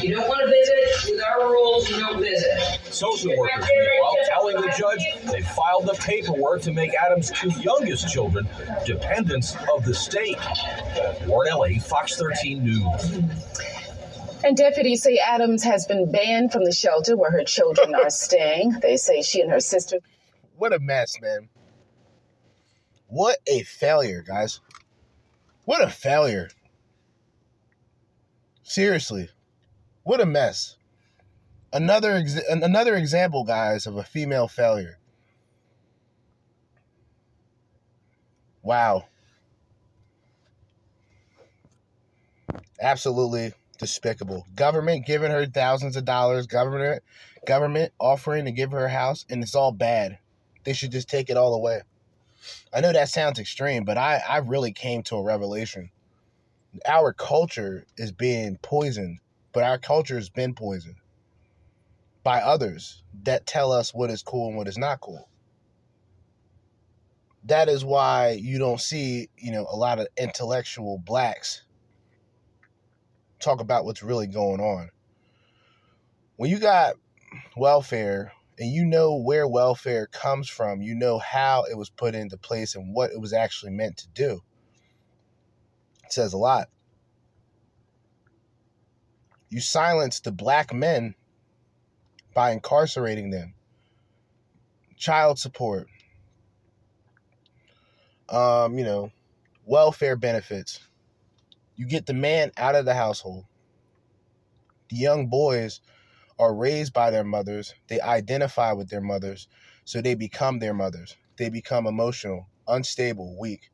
You don't want to visit. With our rules, you don't visit. Social workers, meanwhile, telling the judge they filed the paperwork to make Adams' two youngest children dependents of the state. Warren Ellie, Fox thirteen News. And deputies say Adams has been banned from the shelter where her children are staying. They say she and her sister... What a mess, man. What a failure, guys. What a failure. Seriously. What a mess. Another ex- another example, guys, of a female failure. Wow. Absolutely despicable. Government giving her thousands of dollars, government government offering to give her a house, and it's all bad. They should just take it all away. I know that sounds extreme, but I, I really came to a revelation. Our culture is being poisoned. But our culture has been poisoned by others that tell us what is cool and what is not cool. That is why you don't see, you know, a lot of intellectual blacks talk about what's really going on. When you got welfare and you know where welfare comes from, you know how it was put into place and what it was actually meant to do. It says a lot. You silence the black men by incarcerating them. Child support. Um, you know, welfare benefits. You get the man out of the household. The young boys are raised by their mothers. They identify with their mothers, so they become their mothers. They become emotional, unstable, weak,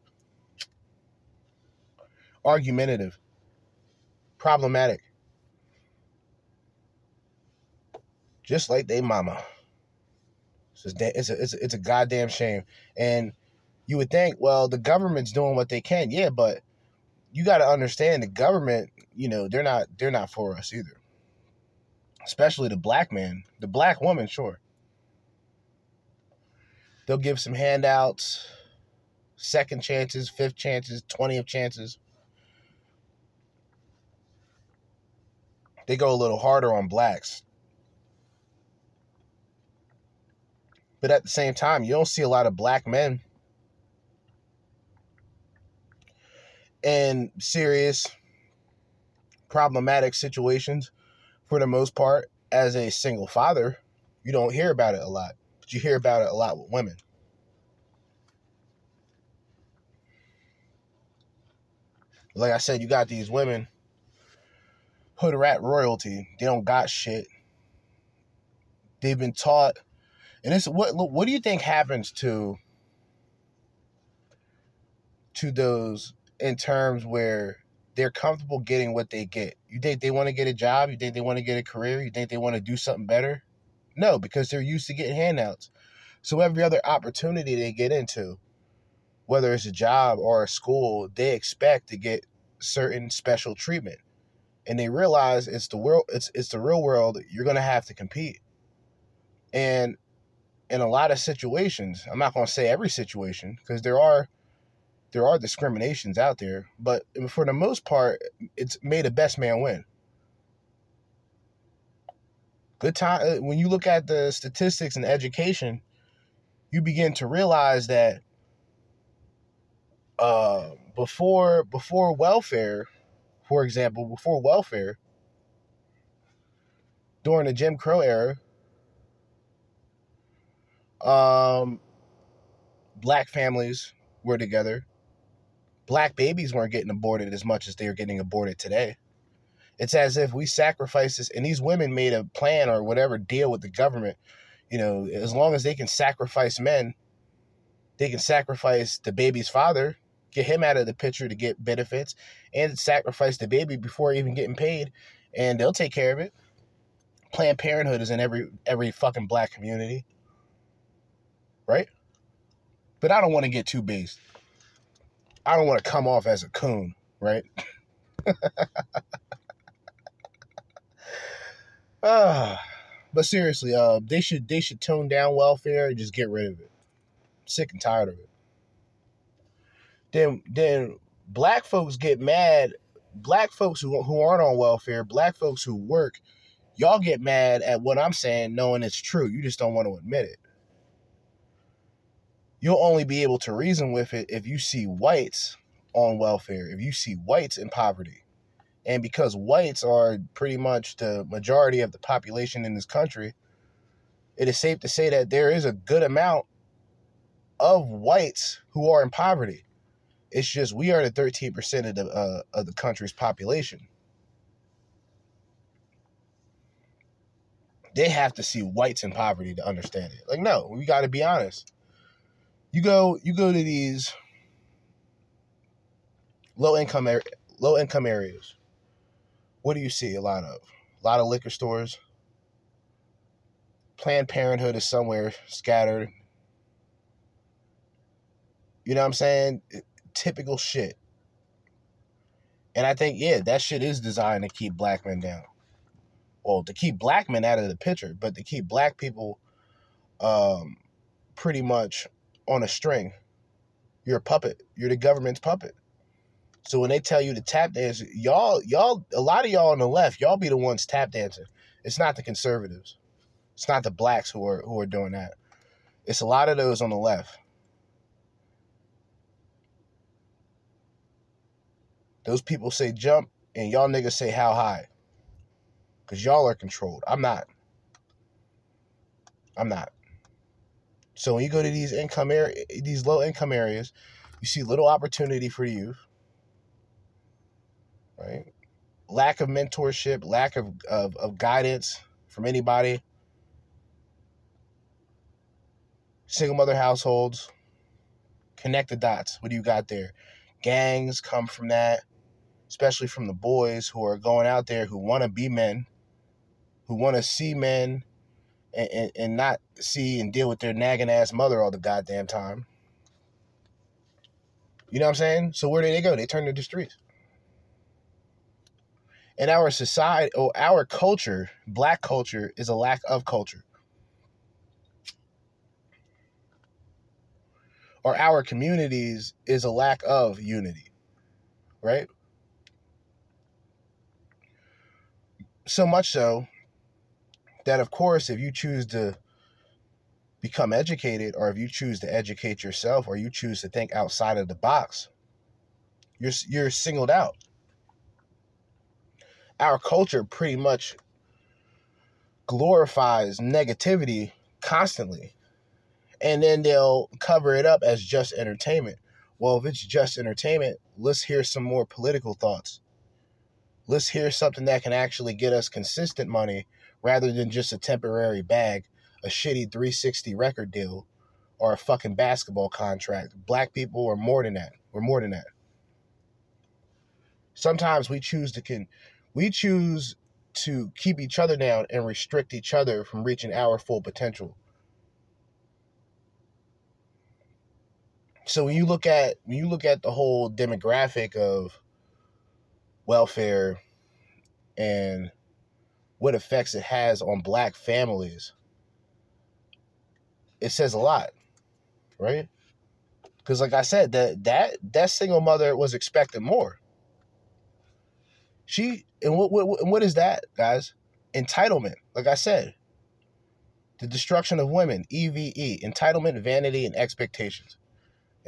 argumentative, problematic. Just like they mama. It's a, it's a, it's a goddamn shame. And you would think, well, the government's doing what they can. Yeah, but you got to understand the government, you know, they're not they're not for us either. Especially the black man, the black woman, sure. They'll give some handouts, second chances, fifth chances, twentieth chances. They go a little harder on blacks. But at the same time, you don't see a lot of black men in serious, problematic situations for the most part. As a single father, you don't hear about it a lot, but you hear about it a lot with women. Like I said, you got these women, hood rat royalty, they don't got shit. They've been taught. And it's what what do you think happens to to those in terms where they're comfortable getting what they get? You think they want to get a job? You think they want to get a career? You think they want to do something better? No, because they're used to getting handouts. So every other opportunity they get into, whether it's a job or a school, they expect to get certain special treatment. And they realize it's the world, it's it's the real world, you're going to have to compete. And in a lot of situations, I'm not going to say every situation, because there are there are discriminations out there, but for the most part, it's made the best man win. Good time. When you look at the statistics in education, you begin to realize that uh, before before welfare, for example, before welfare, during the Jim Crow era, Um, black families were together. Black babies weren't getting aborted as much as they are getting aborted today. It's as if we sacrificed this, and these women made a plan or whatever deal with the government. You know, as long as they can sacrifice men, they can sacrifice the baby's father, get him out of the picture to get benefits, and sacrifice the baby before even getting paid, and they'll take care of it. Planned Parenthood is in every every fucking black community, right? But I don't want to get too based. I don't want to come off as a coon, right? uh, but seriously, uh, they should they should tone down welfare and just get rid of it. I'm sick and tired of it. Then then black folks get mad. Black folks who who aren't on welfare, black folks who work, y'all get mad at what I'm saying, knowing it's true. You just don't want to admit it. You'll only be able to reason with it if you see whites on welfare, if you see whites in poverty. And because whites are pretty much the majority of the population in this country, it is safe to say that there is a good amount of whites who are in poverty. It's just we are the thirteen percent of the, uh, of the country's population. They have to see whites in poverty to understand it. Like, no, we got to be honest. You go, you go to these low income, low income areas. What do you see? A lot of, a lot of liquor stores. Planned Parenthood is somewhere scattered. You know what I'm saying? Typical shit. And I think, yeah, that shit is designed to keep black men down. Well, to keep black men out of the picture, but to keep black people um, pretty much on a string. You're a puppet. You're the government's puppet. So when they tell you to tap dance, y'all, y'all, a lot of y'all on the left, y'all be the ones tap dancing. It's not the conservatives. It's not the blacks who are who are doing that. It's a lot of those on the left. Those people say jump, and y'all niggas say how high. Because y'all are controlled. I'm not. I'm not. So when you go to these income area, these low-income areas, you see little opportunity for the youth. Right? Lack of mentorship, lack of, of, of guidance from anybody. Single mother households. Connect the dots. What do you got there? Gangs come from that, especially from the boys who are going out there who want to be men, who want to see men and, and, and not see and deal with their nagging ass mother all the goddamn time. You know what I'm saying? So where do they go? They turn to the streets. And our society, or our culture, black culture, is a lack of culture. Or our communities is a lack of unity, right? So much so that, of course, if you choose to become educated, or if you choose to educate yourself, or you choose to think outside of the box, you're you're singled out. Our culture pretty much glorifies negativity constantly. And then they'll cover it up as just entertainment. Well, if it's just entertainment, let's hear some more political thoughts. Let's hear something that can actually get us consistent money rather than just a temporary bag, a shitty three sixty record deal, or a fucking basketball contract. Black people are more than that. We're more than that. Sometimes we choose to can, we choose to keep each other down and restrict each other from reaching our full potential. So when you look at when you look at the whole demographic of welfare and what effects it has on black families, it says a lot, right? Because like I said, that that that single mother was expecting more. She and what what what is that, guys? Entitlement. Like I said, the destruction of women, E V E, entitlement, vanity, and expectations.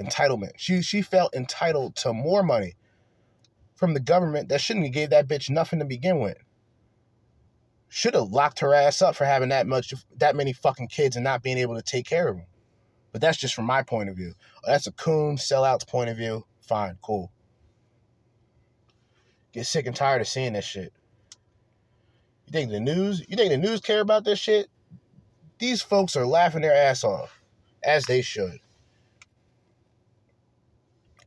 Entitlement. She she felt entitled to more money from the government that shouldn't have gave that bitch nothing to begin with. should have locked her ass up for having that much, that many fucking kids and not being able to take care of them. But that's just from my point of view. That's a coon sellout's point of view. Fine, cool. Get sick and tired of seeing this shit. You think the news? You think the news care about this shit? These folks are laughing their ass off, as they should.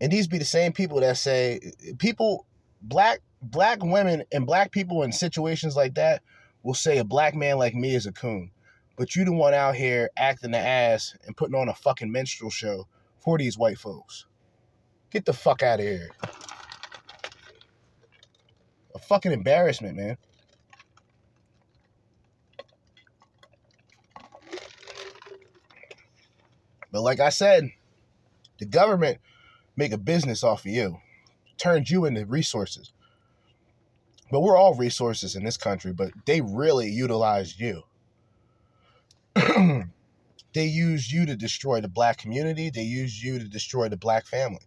And these be the same people that say people, black black women and black people in situations like that will say a black man like me is a coon. But you the one out here acting the ass and putting on a fucking minstrel show for these white folks. Get the fuck out of here. A fucking embarrassment, man. But like I said, the government make a business off of you, turns you into resources. But we're all resources in this country, but they really utilize you. They used you to destroy the black community. They used you to destroy the black family.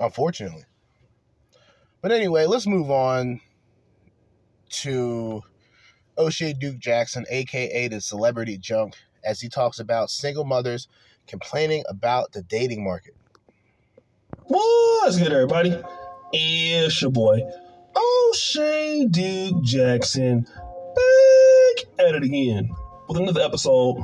Unfortunately. But anyway, let's move on to O'Shea Duke Jackson, a k a the Celebrity Junk, as he talks about single mothers complaining about the dating market. What's good, everybody? It's your boy, O'Shea Duke Jackson, back at it again with another episode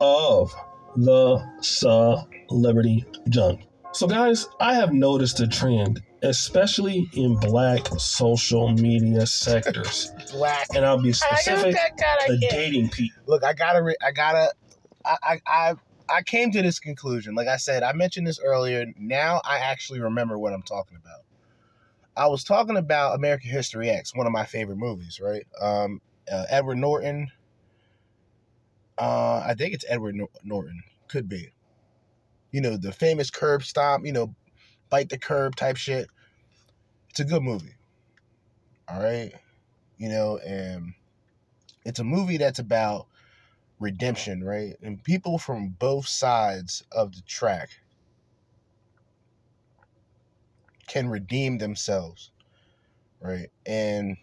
of The Celebrity Junk. So guys, I have noticed a trend, especially in black social media sectors. Black. And I'll be specific, the dating people. Look, I gotta, re- I gotta, I, I, I, I came to this conclusion. Like I said, I mentioned this earlier. Now I actually remember what I'm talking about. I was talking about American History X, one of my favorite movies, right? Um, uh, Edward Norton. Uh, I think it's Edward Nor- Norton. Could be. You know, the famous curb stomp, you know, bite the curb type shit. It's a good movie. All right. You know, and it's a movie that's about redemption, right? And people from both sides of the track can redeem themselves, right? And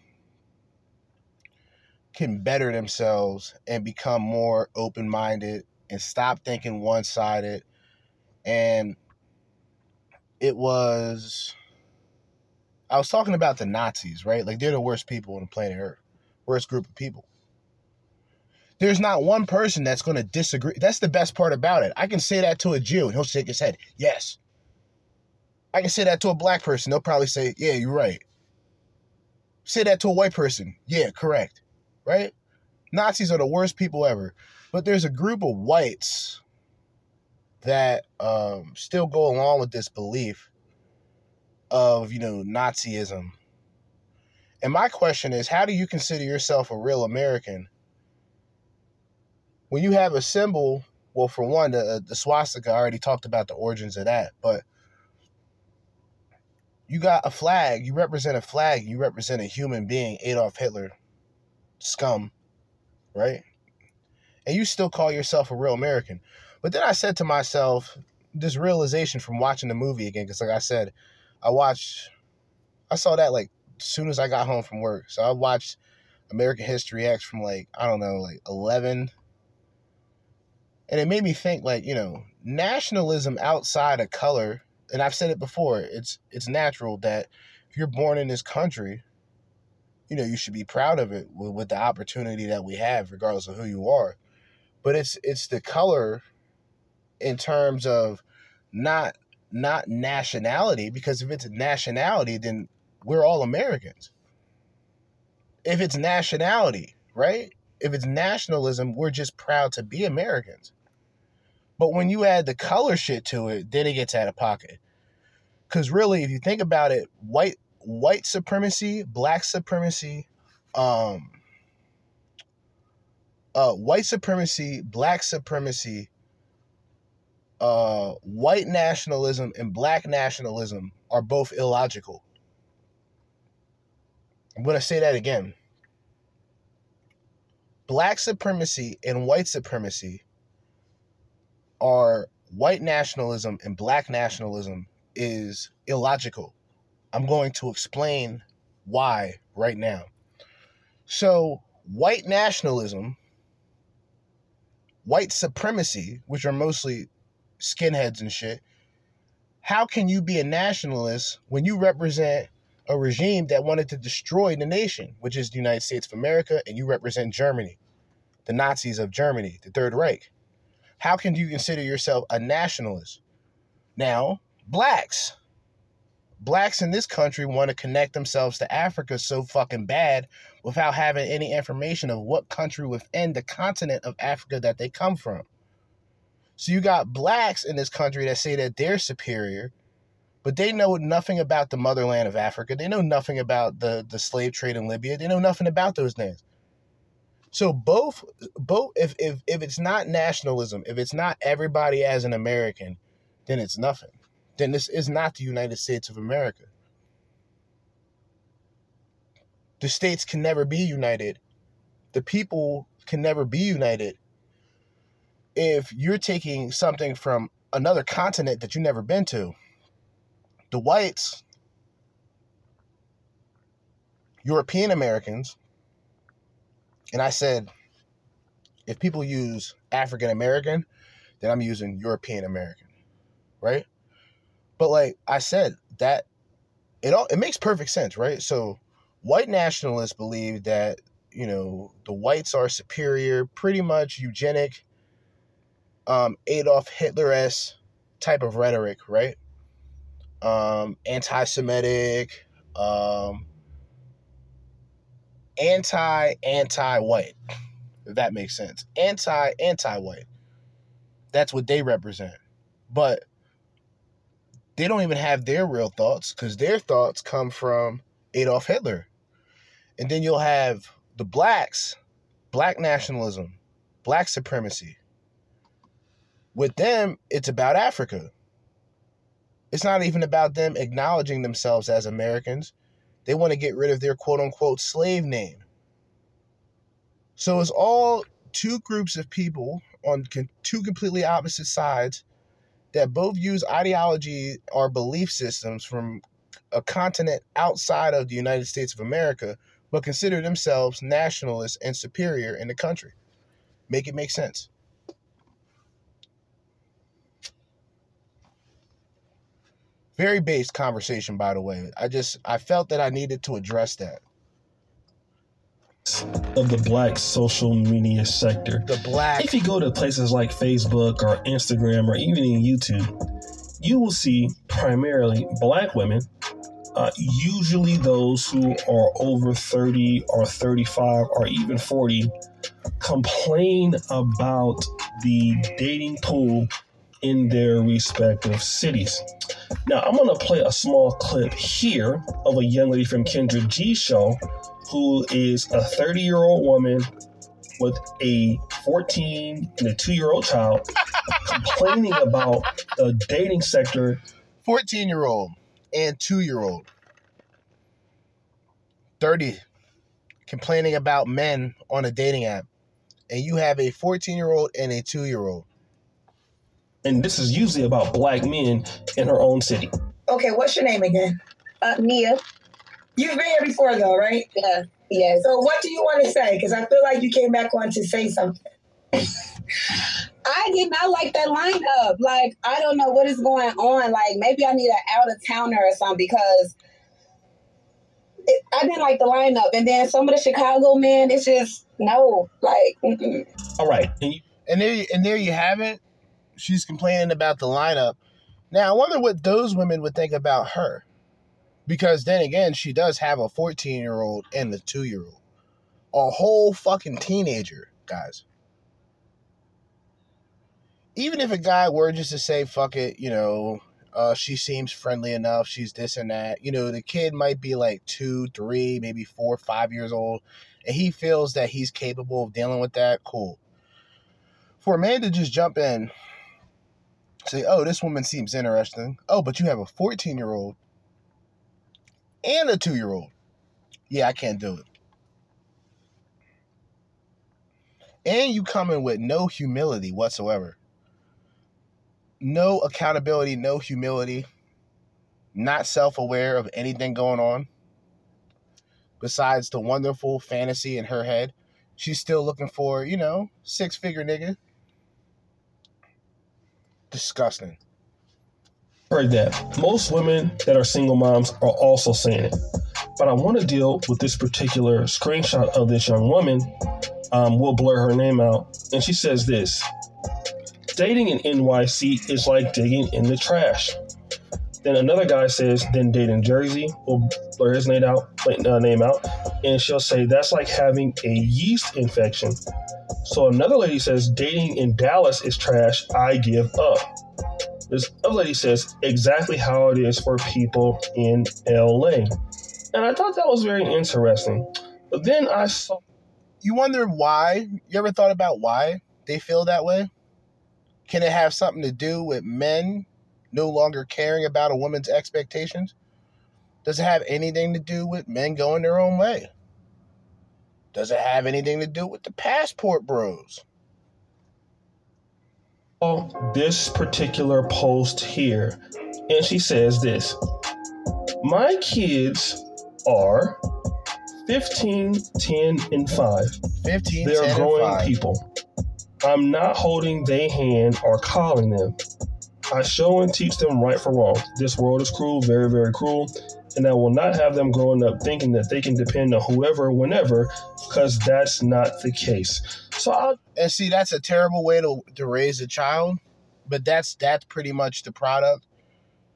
can better themselves and become more open-minded and stop thinking one-sided. And it was, I was talking about the Nazis, right? Like, they're the worst people on the planet Earth, worst group of people. There's not one person that's going to disagree. That's the best part about it. I can say that to a Jew and he'll shake his head. Yes. I can say that to a black person. They'll probably say, yeah, you're right. Say that to a white person. Yeah, correct. Right? Nazis are the worst people ever. But there's a group of whites that um, still go along with this belief of, you know, Nazism. And my question is, how do you consider yourself a real American when you have a symbol? Well, for one, the, the swastika, I already talked about the origins of that, but you got a flag, you represent a flag, you represent a human being, Adolf Hitler, scum, right? And you still call yourself a real American. But then I said to myself, this realization from watching the movie again, because like I said, I watched, I saw that like as soon as I got home from work. So I watched American History X from like, I don't know, like eleven. And it made me think, like, you know, nationalism outside of color, and I've said it before, it's it's natural that if you're born in this country, you know, you should be proud of it with, with the opportunity that we have, regardless of who you are. But it's it's the color in terms of not not nationality, because if it's nationality, then we're all Americans. If it's nationality, right? If it's nationalism, we're just proud to be Americans. But when you add the color shit to it, then it gets out of pocket. Because really, if you think about it, white white supremacy, black supremacy, um, uh, white supremacy, black supremacy, uh, white nationalism, and black nationalism are both illogical. I'm going to say that again. Black supremacy and white supremacy are white nationalism and black nationalism is illogical. I'm going to explain why right now. So white nationalism, white supremacy, which are mostly skinheads and shit, how can you be a nationalist when you represent a regime that wanted to destroy the nation, which is the United States of America, and you represent Germany, the Nazis of Germany, the Third Reich? How can you consider yourself a nationalist? Now, blacks. Blacks in this country want to connect themselves to Africa so fucking bad without having any information of what country within the continent of Africa that they come from. So you got blacks in this country that say that they're superior, but they know nothing about the motherland of Africa. They know nothing about the, the slave trade in Libya. They know nothing about those things. So both, both if, if, if it's not nationalism, if it's not everybody as an American, then it's nothing. Then this is not the United States of America. The states can never be united. The people can never be united. If you're taking something from another continent that you've never been to, the whites, European Americans, and I said, if people use African American, then I'm using European American, right? But like I said, that it all it makes perfect sense, right? So white nationalists believe that, you know, the whites are superior, pretty much eugenic, um, Adolf Hitler-esque type of rhetoric, right? Um, anti-Semitic, um, anti-anti-white, if that makes sense. Anti-anti-white. That's what they represent. But they don't even have their real thoughts because their thoughts come from Adolf Hitler. And then you'll have the blacks, black nationalism, black supremacy. With them, it's about Africa. It's not even about them acknowledging themselves as Americans. They want to get rid of their quote-unquote slave name. So it's all two groups of people on two completely opposite sides that both use ideology or belief systems from a continent outside of the United States of America, but consider themselves nationalists and superior in the country. Make it make sense. Very based conversation, by the way. I just, I felt that I needed to address that. Of the black social media sector. The black. If you go to places like Facebook or Instagram or even in YouTube, you will see primarily black women, uh, usually those who are over thirty or thirty-five or even forty, complain about the dating pool in their respective cities. Now, I'm going to play a small clip here of a young lady from Kendra G's show who is a thirty-year-old woman with a fourteen and a two-year-old child complaining about the dating sector. fourteen-year-old and two-year-old. thirty. Complaining about men on a dating app. And you have a fourteen-year-old and a two-year-old. And this is usually about black men in her own city. Okay, what's your name again? Uh, Nia. You've been here before, though, right? Yeah. Yeah. So what do you want to say? Because I feel like you came back on to say something. I did not like that lineup. Like, I don't know what is going on. Like, maybe I need an out-of-towner or something because it, I didn't like the lineup. And then some of the Chicago men, it's just, no. Like, mm-mm. All right. And, you- and, there, and there you have it. She's complaining about the lineup. Now, I wonder what those women would think about her. Because then again, she does have a fourteen-year-old and a two-year-old. A whole fucking teenager, guys. Even if a guy were just to say, fuck it, you know, uh, she seems friendly enough, she's this and that. You know, the kid might be like two, three, maybe four, five years old, and he feels that he's capable of dealing with that, cool. For a man to just jump in, say, oh, this woman seems interesting. Oh, but you have a fourteen-year-old. And a two-year-old. Yeah, I can't do it. And you come in with no humility whatsoever. No accountability, no humility. Not self-aware of anything going on. besides the wonderful fantasy in her head, she's still looking for, you know, six-figure nigga. Disgusting. Heard that. Most women that are single moms are also saying it. But I want to deal with this particular screenshot of this young woman. Um, we'll blur her name out. And she says this. Dating in N Y C is like digging in the trash. Then another guy says, then date in Jersey. We'll blur his name out, uh, name out. And she'll say, that's like having a yeast infection. So another lady says, dating in Dallas is trash. I give up. This other lady says, exactly how it is for people in L A. And I thought that was very interesting. But then I saw... You wonder why? You ever thought about why they feel that way? Can it have something to do with men no longer caring about a woman's expectations? Does it have anything to do with men going their own way? Does it have anything to do with the passport bros? Well, this particular post here, and she says this. My kids... are fifteen, ten, and five. fifteen, they're ten growing and five. People. I'm not holding their hand or calling them. I show and teach them right from wrong. This world is cruel, very, very cruel, and I will not have them growing up thinking that they can depend on whoever, whenever, because that's not the case. So, I'll- And see, that's a terrible way to, to raise a child, but that's that's pretty much the product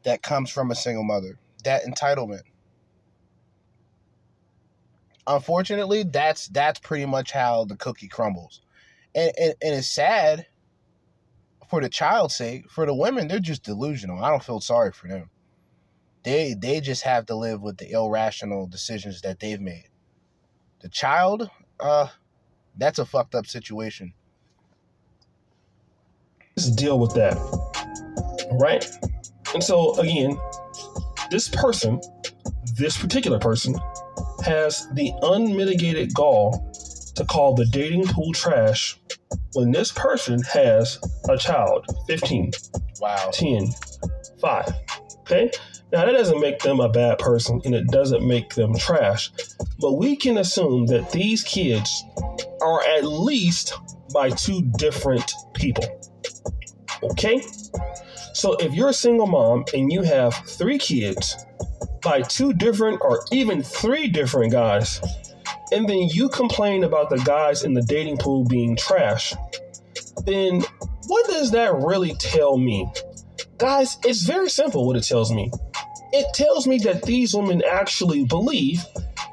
that comes from a single mother, that entitlement. Unfortunately, that's that's pretty much how the cookie crumbles. And, and and it's sad for the child's sake. For the women, they're just delusional. I don't feel sorry for them. They they just have to live with the irrational decisions that they've made. The child, uh, that's a fucked up situation. Let's deal with that. Right? And so, again, this person, this particular person, has the unmitigated gall to call the dating pool trash when this person has a child, fifteen, wow, ten, five, okay? Now, that doesn't make them a bad person, and it doesn't make them trash, but we can assume that these kids are at least by two different people, okay? So if you're a single mom and you have three kids, by two different or even three different guys, and then you complain about the guys in the dating pool being trash, then what does that really tell me? Guys, it's very simple what it tells me. It tells me that these women actually believe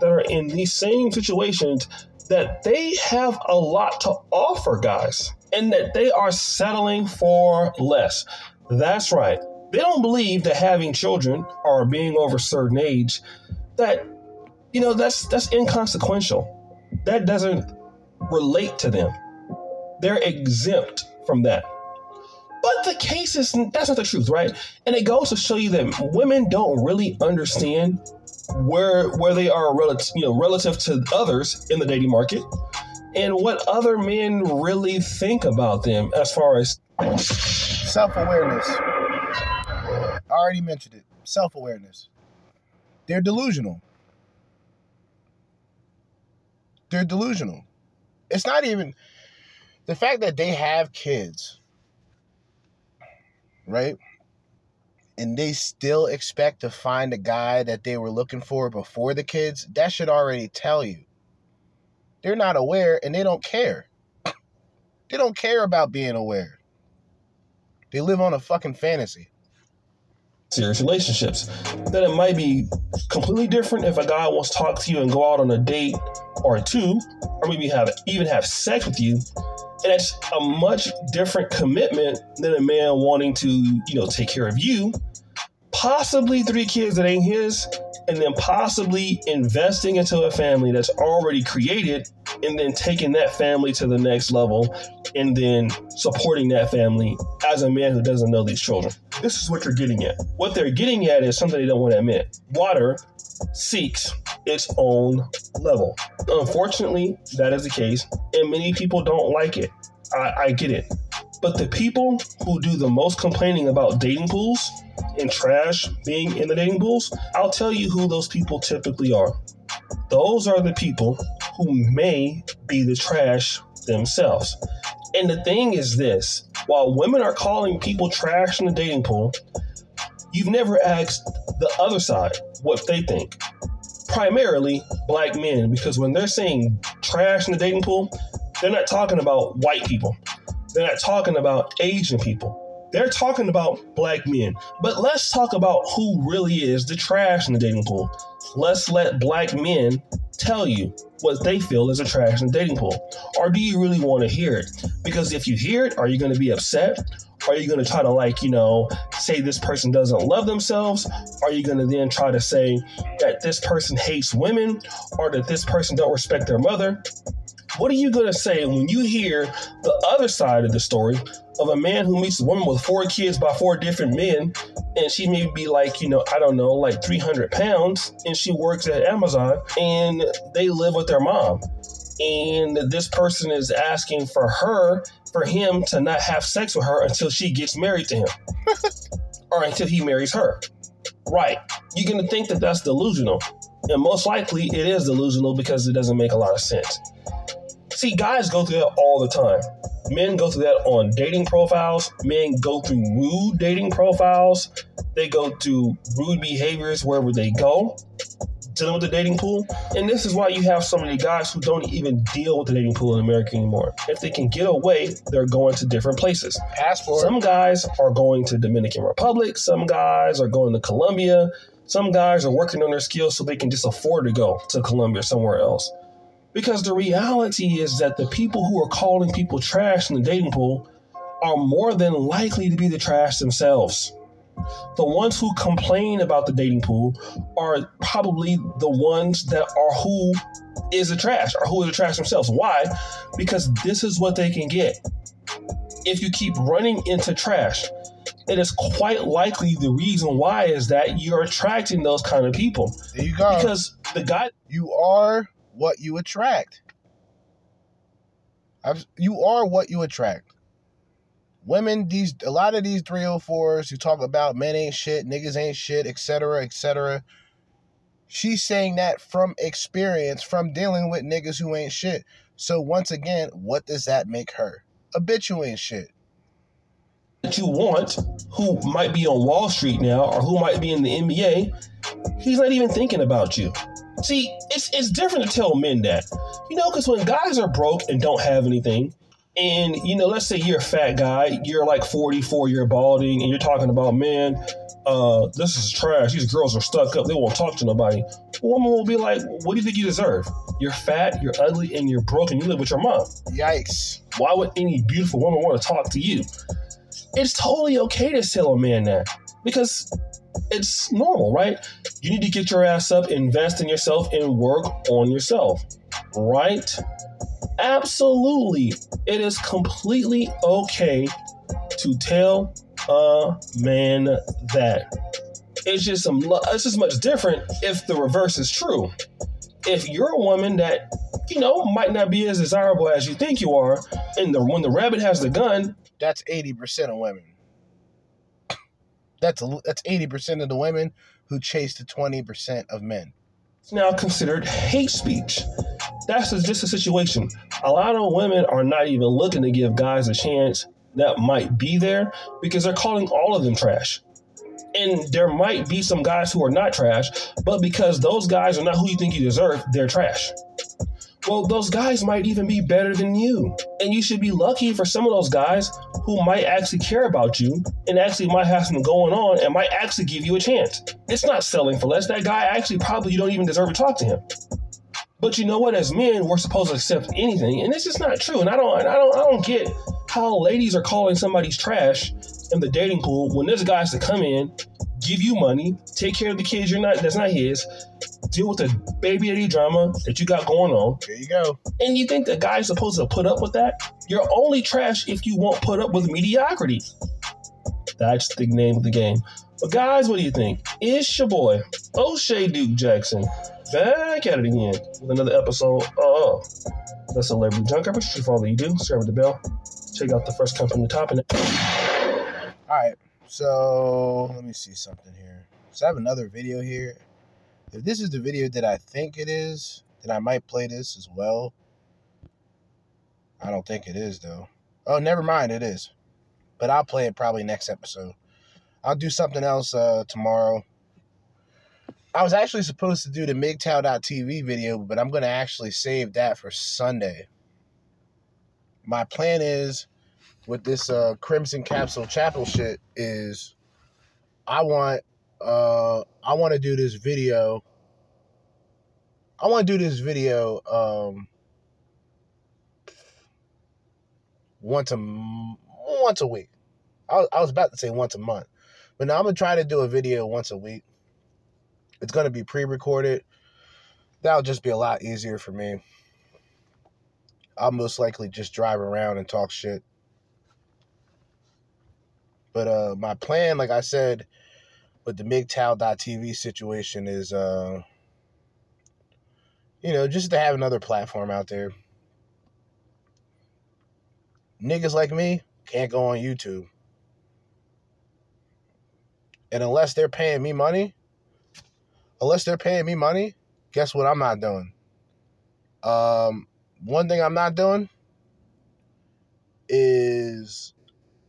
that are in these same situations that they have a lot to offer guys and that they are settling for less. That's right. They don't believe that having children or being over a certain age, that, you know, that's that's inconsequential. That doesn't relate to them. They're exempt from that. But the case is, that's not the truth, right? And it goes to show you that women don't really understand where where they are relative, you know, relative to others in the dating market and what other men really think about them as far as self-awareness. I already mentioned it. Self-awareness. They're delusional. They're delusional. It's not even... The fact that they have kids, right? And they still expect to find a guy that they were looking for before the kids, that should already tell you. They're not aware and they don't care. They don't care about being aware. They live on a fucking fantasy. Serious relationships, that it might be completely different if a guy wants to talk to you and go out on a date or two, or maybe have even have sex with you, and it's a much different commitment than a man wanting to, you know, take care of you, possibly three kids that ain't his, and then possibly investing into a family that's already created, and then taking that family to the next level, and then supporting that family as a man who doesn't know these children. This is what you're getting at. What they're getting at is something they don't want to admit. Water seeks its own level. Unfortunately, that is the case, and many people don't like it. I, I get it. But the people who do the most complaining about dating pools and trash being in the dating pools, I'll tell you who those people typically are. Those are the people who may be the trash themselves. And the thing is this, while women are calling people trash in the dating pool, you've never asked the other side what they think. Primarily black men, because when they're saying trash in the dating pool, they're not talking about white people. They're not talking about Asian people. They're talking about black men. But let's talk about who really is the trash in the dating pool. Let's let black men tell you what they feel is a trash in the dating pool. Or do you really want to hear it? Because if you hear it, are you going to be upset? Are you going to try to, like, you know, say this person doesn't love themselves? Are you going to then try to say that this person hates women or that this person don't respect their mother? What are you going to say when you hear the other side of the story of a man who meets a woman with four kids by four different men, and she may be like, you know, I don't know, like three hundred pounds, and she works at Amazon, and they live with their mom. And this person is asking for her, for him to not have sex with her until she gets married to him or until he marries her. Right. You're going to think that that's delusional. And most likely it is delusional because it doesn't make a lot of sense. See, guys go through that all the time. Men go through that on dating profiles. Men go through rude dating profiles. They go through rude behaviors wherever they go, dealing with the dating pool. And this is why you have so many guys who don't even deal with the dating pool in America anymore. If they can get away, they're going to different places. Passport. Some guys are going to Dominican Republic. Some guys are going to Colombia. Some guys are working on their skills so they can just afford to go to Colombia or somewhere else. Because the reality is that the people who are calling people trash in the dating pool are more than likely to be the trash themselves. The ones who complain about the dating pool are probably the ones that are who is the trash or who is the trash themselves. Why? Because this is what they can get. If you keep running into trash, it is quite likely the reason why is that you're attracting those kind of people. There you go. Because the guy... You are... what you attract. I've, you are what you attract. Women, these a lot of these three oh fours who talk about men ain't shit, niggas ain't shit, et cetera, et cetera. She's saying that from experience, from dealing with niggas who ain't shit. So once again, what does that make her? A bitch who ain't shit. That you want, who might be on Wall Street now or who might be in the N B A, he's not even thinking about you. See, it's it's different to tell men that, you know, because when guys are broke and don't have anything and, you know, let's say you're a fat guy, you're like forty-four, you're balding and you're talking about, man, uh, this is trash. These girls are stuck up. They won't talk to nobody. A woman will be like, what do you think you deserve? You're fat, you're ugly and you're broke and you live with your mom. Yikes. Why would any beautiful woman want to talk to you? It's totally okay to tell a man that because it's normal, right? You need to get your ass up, invest in yourself, and work on yourself, right? Absolutely. It is completely okay to tell a man that. It's just some, it's just much different if the reverse is true. If you're a woman that, you know, might not be as desirable as you think you are, and the, when the rabbit has the gun... That's eighty percent of women. That's that's eighty percent of the women who chase the twenty percent of men. It's now considered hate speech. That's just a situation. A lot of women are not even looking to give guys a chance that might be there because they're calling all of them trash. And there might be some guys who are not trash, but because those guys are not who you think you deserve, they're trash. Well, those guys might even be better than you. And you should be lucky for some of those guys who might actually care about you and actually might have something going on and might actually give you a chance. It's not selling for less. That guy actually probably you don't even deserve to talk to him. But you know what? As men, we're supposed to accept anything. And it's just not true. And I don't and I don't I don't get how ladies are calling somebody's trash in the dating pool when there's guys that come in, give you money, take care of the kids you're not that's not his, deal with the baby daddy drama that you got going on. There you go. And you think the guy's supposed to put up with that? You're only trash if you won't put up with mediocrity. That's the name of the game. But guys, what do you think? It's your boy, O'Shea Duke Jackson, back at it again with another episode of The Celebrity Junk. I appreciate you for all that you do. Subscribe to the bell. Check out the first company on the top. And all right. So let me see something here. So I have another video here. If this is the video that I think it is, then I might play this as well. I don't think it is, though. Oh, never mind, it is. But I'll play it probably next episode. I'll do something else uh, tomorrow. I was actually supposed to do the M G T O W dot T V video, but I'm going to actually save that for Sunday. My plan is, with this uh, Crimson Capsule Chapel shit, is I want... Uh, I want to do this video. I want to do this video um, once a once a week. I, I was about to say once a month, but now I'm gonna try to do a video once a week. It's gonna be pre-recorded. That'll just be a lot easier for me. I'll most likely just drive around and talk shit. But uh, my plan, like I said, but the M G T O W dot T V situation is, uh, you know, just to have another platform out there. Niggas like me can't go on YouTube. And unless they're paying me money, unless they're paying me money, guess what I'm not doing? Um, one thing I'm not doing is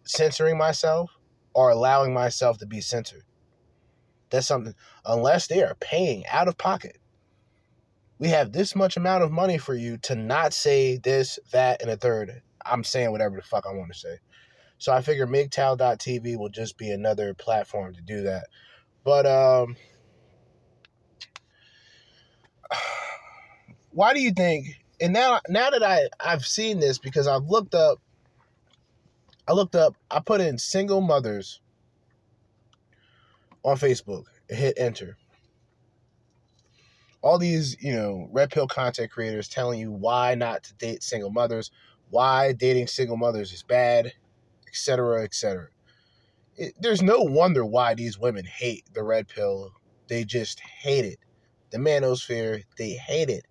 censoring myself or allowing myself to be censored. That's something, unless they are paying out of pocket. We have this much amount of money for you to not say this, that, and a third. I'm saying whatever the fuck I want to say. So I figure M G T O W dot T V will just be another platform to do that. But um, why do you think, and now now that I, I've seen this, because I've looked up, I looked up, I put in single mothers on Facebook, hit enter. All these, you know, red pill content creators telling you why not to date single mothers, why dating single mothers is bad, et cetera, et cetera. It, there's no wonder why these women hate the red pill. They just hate it. The manosphere, they hate it.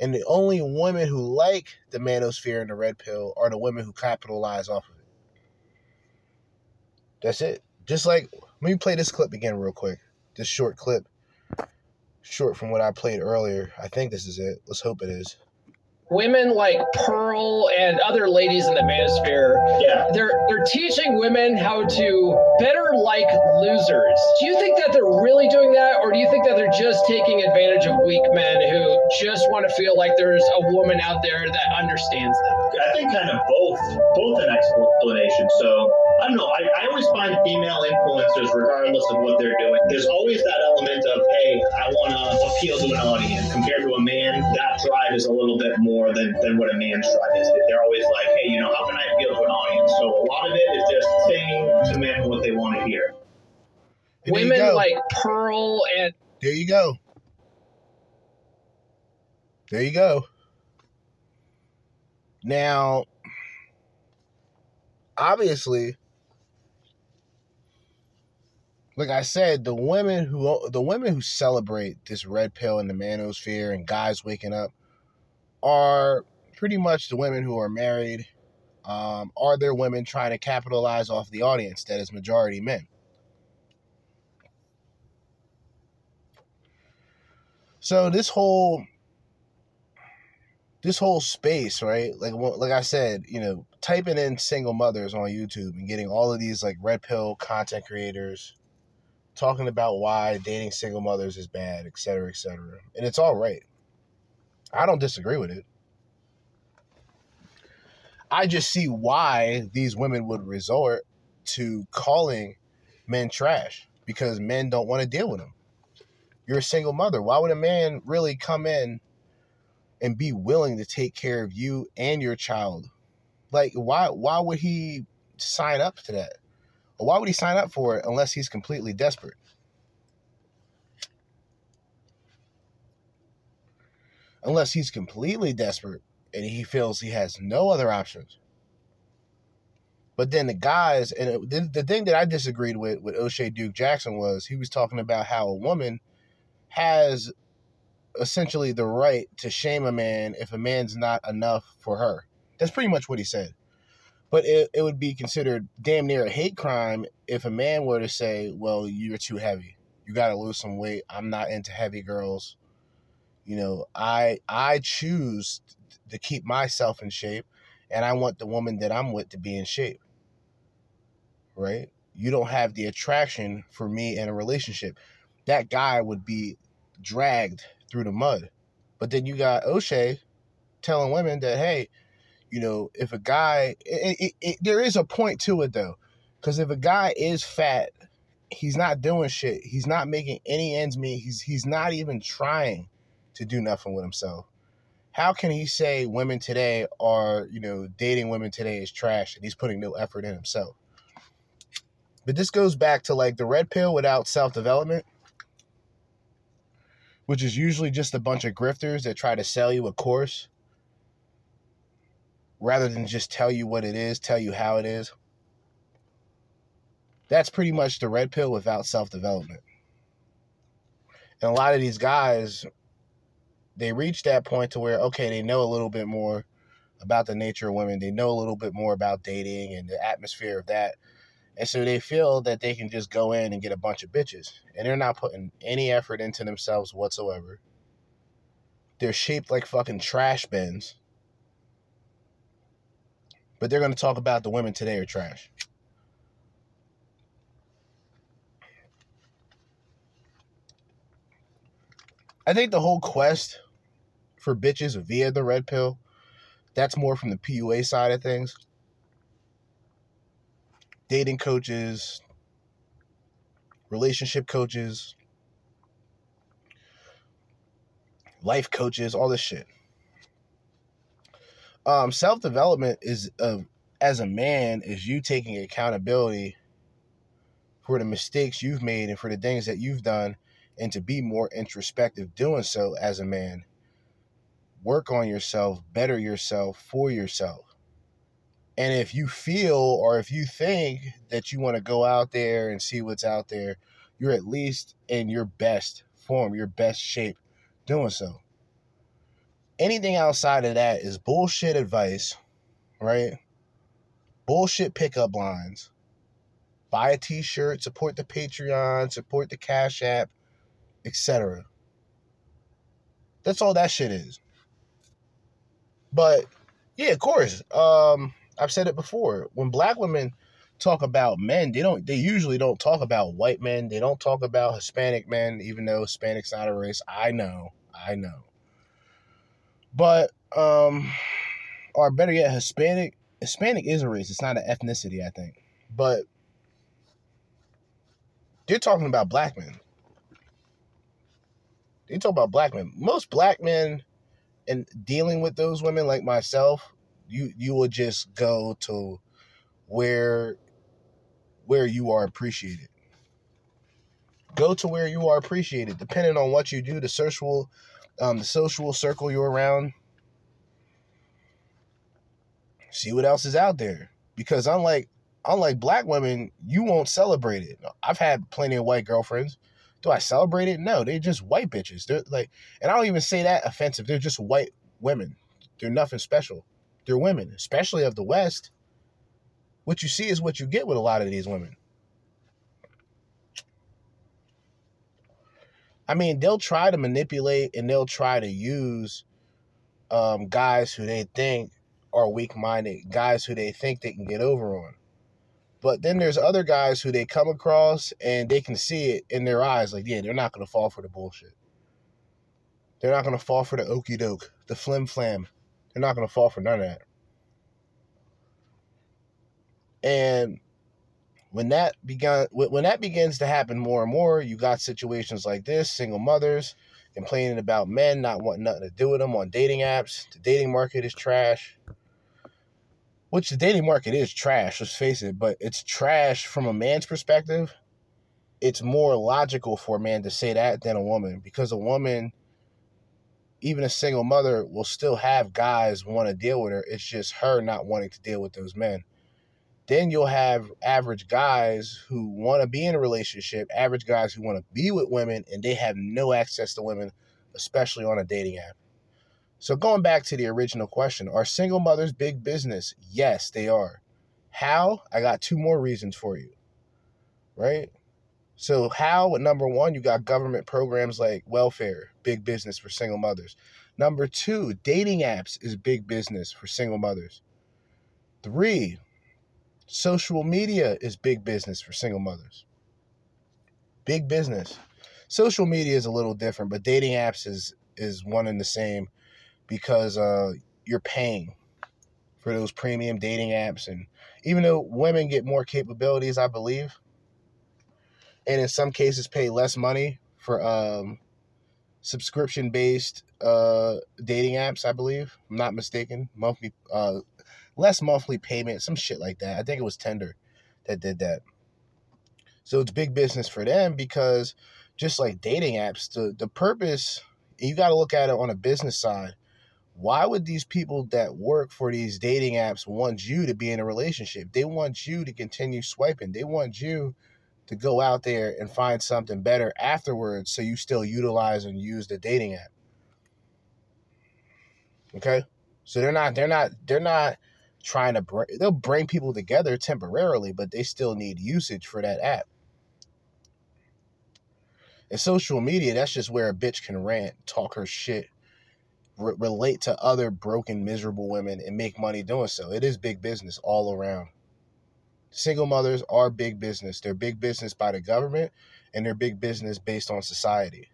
And the only women who like the manosphere and the red pill are the women who capitalize off of it. That's it. Just like... Let me play this clip again real quick. This short clip. Short from what I played earlier. I think this is it. Let's hope it is. Women like Pearl and other ladies in the manosphere, yeah. they're they're teaching women how to better like losers. Do you think that they're really doing that, or do you think that they're just taking advantage of weak men who just want to feel like there's a woman out there that understands them? I think kind of both, both an explanation. So, I don't know, I, I always find female influencers, regardless of what they're doing, there's always that element of, hey, I want to appeal to an audience. Compared to a man, that drive is a little bit more Than, than what a man's drive is. They're always like, hey, you know, how can I appeal to an audience? So a lot of it is just saying to men what they want to hear. And women like Pearl and... There you go. There you go. Now, obviously, like I said, the women who the women who celebrate this red pill and the manosphere and guys waking up are pretty much the women who are married. Um, are there women trying to capitalize off the audience that is majority men? So this whole, this whole space, right? Like, like I said, you know, typing in single mothers on YouTube and getting all of these like red pill content creators talking about why dating single mothers is bad, et cetera, et cetera. And it's all right. I don't disagree with it. I just see why these women would resort to calling men trash, because men don't want to deal with them. You're a single mother. Why would a man really come in and be willing to take care of you and your child? Like, why, why would he sign up to that? Or why would he sign up for it unless he's completely desperate? Unless he's completely desperate and he feels he has no other options. But then the guys, and it, the thing that I disagreed with with O'Shea Duke Jackson was he was talking about how a woman has essentially the right to shame a man if a man's not enough for her. That's pretty much what he said. But it, it would be considered damn near a hate crime if a man were to say, well, you're too heavy. you got to lose some weight. I'm not into heavy girls. You know, I I choose to keep myself in shape, and I want the woman that I'm with to be in shape. Right? You don't have the attraction for me in a relationship. That guy would be dragged through the mud. But then you got O'Shea telling women that, hey, you know, if a guy, it, it, it, there is a point to it though, because if a guy is fat, he's not doing shit. He's not making any ends meet. He's he's not even trying to do nothing with himself. How can he say women today are, you know, dating women today is trash, and he's putting no effort in himself? But this goes back to like the red pill without self-development, which is usually just a bunch of grifters that try to sell you a course rather than just tell you what it is, tell you how it is. That's pretty much the red pill without self-development. And a lot of these guys, they reach that point to where, okay, they know a little bit more about the nature of women. They know a little bit more about dating and the atmosphere of that. And so they feel that they can just go in and get a bunch of bitches. And they're not putting any effort into themselves whatsoever. They're shaped like fucking trash bins. But they're going to talk about the women today are trash. I think the whole quest for bitches via the red pill, that's more from the P U A side of things. Dating coaches, relationship coaches, life coaches, all this shit. Um, self-development is, uh, as a man, is you taking accountability for the mistakes you've made and for the things that you've done, and to be more introspective doing so as a man. Work on yourself, better yourself for yourself. And if you feel or if you think that you want to go out there and see what's out there, you're at least in your best form, your best shape doing so. Anything outside of that is bullshit advice, right? Bullshit pickup lines. Buy a t-shirt, support the Patreon, support the Cash App, et cetera. That's all that shit is. But, yeah, of course, um... I've said it before. When black women talk about men, they don't. They usually don't talk about white men. They don't talk about Hispanic men, even though Hispanic's not a race. I know, I know. But, um, or better yet, Hispanic. Hispanic is a race. It's not an ethnicity, I think. But they're talking about black men. They talk about black men. Most black men, and dealing with those women like myself. You you will just go to where where you are appreciated. Go to where you are appreciated, depending on what you do, the social, um, the social circle you're around. See what else is out there, because unlike unlike black women, you won't celebrate it. I've had plenty of white girlfriends. Do I celebrate it? No, they're just white bitches. They're like, and I don't even say that offensive. They're just white women. They're nothing special. They're women, especially of the West. What you see is what you get with a lot of these women. I mean, they'll try to manipulate and they'll try to use um, guys who they think are weak-minded, guys who they think they can get over on. But then there's other guys who they come across and they can see it in their eyes. Like, yeah, they're not going to fall for the bullshit. They're not going to fall for the okie doke, the flim flam. They're not going to fall for none of that. And when that began, when that begins to happen more and more, you got situations like this, single mothers complaining about men not wanting nothing to do with them on dating apps. The dating market is trash. Which the dating market is trash, let's face it, but it's trash from a man's perspective. It's more logical for a man to say that than a woman, because a woman... even a single mother will still have guys want to deal with her. It's just her not wanting to deal with those men. Then you'll have average guys who want to be in a relationship, average guys who want to be with women, and they have no access to women, especially on a dating app. So going back to the original question, are single mothers big business? Yes, they are. How? I got two more reasons for you, right? So how, number one, you got government programs like welfare, big business for single mothers. Number two, dating apps is big business for single mothers. Three, social media is big business for single mothers. Big business. Social media is a little different, but dating apps is, is one and the same because uh, you're paying for those premium dating apps. And even though women get more capabilities, I believe, and in some cases pay less money for um, subscription-based uh, dating apps, I believe. I'm not mistaken. Monthly, uh, less monthly payment, some shit like that. I think it was Tinder that did that. So it's big business for them because just like dating apps, the, the purpose, you got to look at it on a business side. Why would these people that work for these dating apps want you to be in a relationship? They want you to continue swiping. They want you to go out there and find something better afterwards so you still utilize and use the dating app. Okay? So they're not, they're not, they're not trying to bring, they'll bring people together temporarily, but they still need usage for that app. And social media, that's just where a bitch can rant, talk her shit, re- relate to other broken, miserable women, and make money doing so. It is big business all around. Single mothers are big business. They're big business by the government, and they're big business based on society.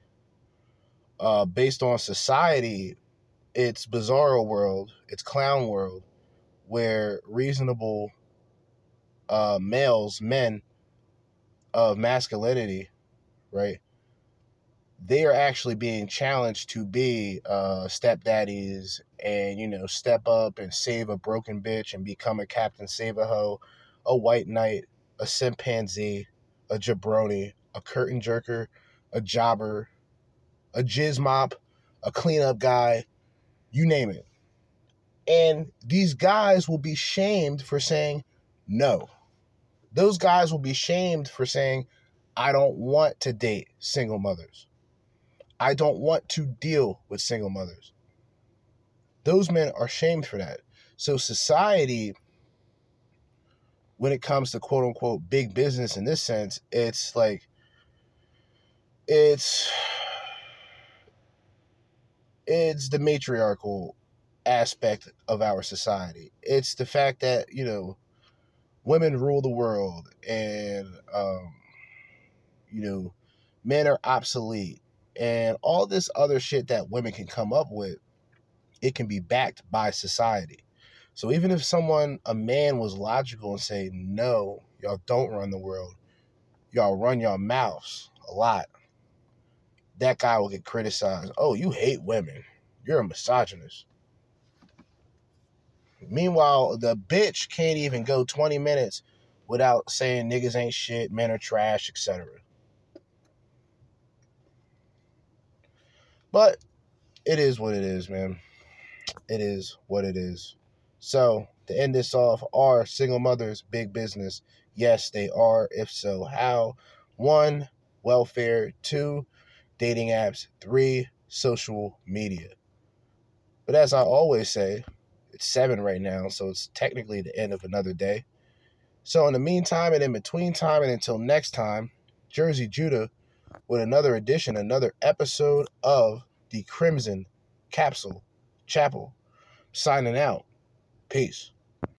Uh, based on society, it's bizarro world, it's clown world, where reasonable uh, males, men of masculinity, right, they are actually being challenged to be uh, stepdaddies and, you know, step up and save a broken bitch and become a Captain Save-A-Ho, a white knight, a simpanzee, a jabroni, a curtain jerker, a jobber, a jizz mop, a cleanup guy, you name it. And these guys will be shamed for saying no. Those guys will be shamed for saying, I don't want to date single mothers. I don't want to deal with single mothers. Those men are shamed for that. So society, when it comes to quote unquote big business in this sense, it's like, it's, it's the matriarchal aspect of our society. It's the fact that, you know, women rule the world and, um, you know, men are obsolete and all this other shit that women can come up with, it can be backed by society. So even if someone, a man was logical and say, no, y'all don't run the world, y'all run your mouths a lot, that guy will get criticized. Oh, you hate women. You're a misogynist. Meanwhile, the bitch can't even go twenty minutes without saying niggas ain't shit, men are trash, et cetera. But it is what it is, man. It is what it is. So to end this off, are single mothers big business? Yes, they are. If so, how? One, welfare. Two, dating apps. Three, social media. But as I always say, it's seven right now, so it's technically the end of another day. So in the meantime and in between time and until next time, Jersey Judah with another edition, another episode of the Crimson Capsule Chapel. Signing out. Peace.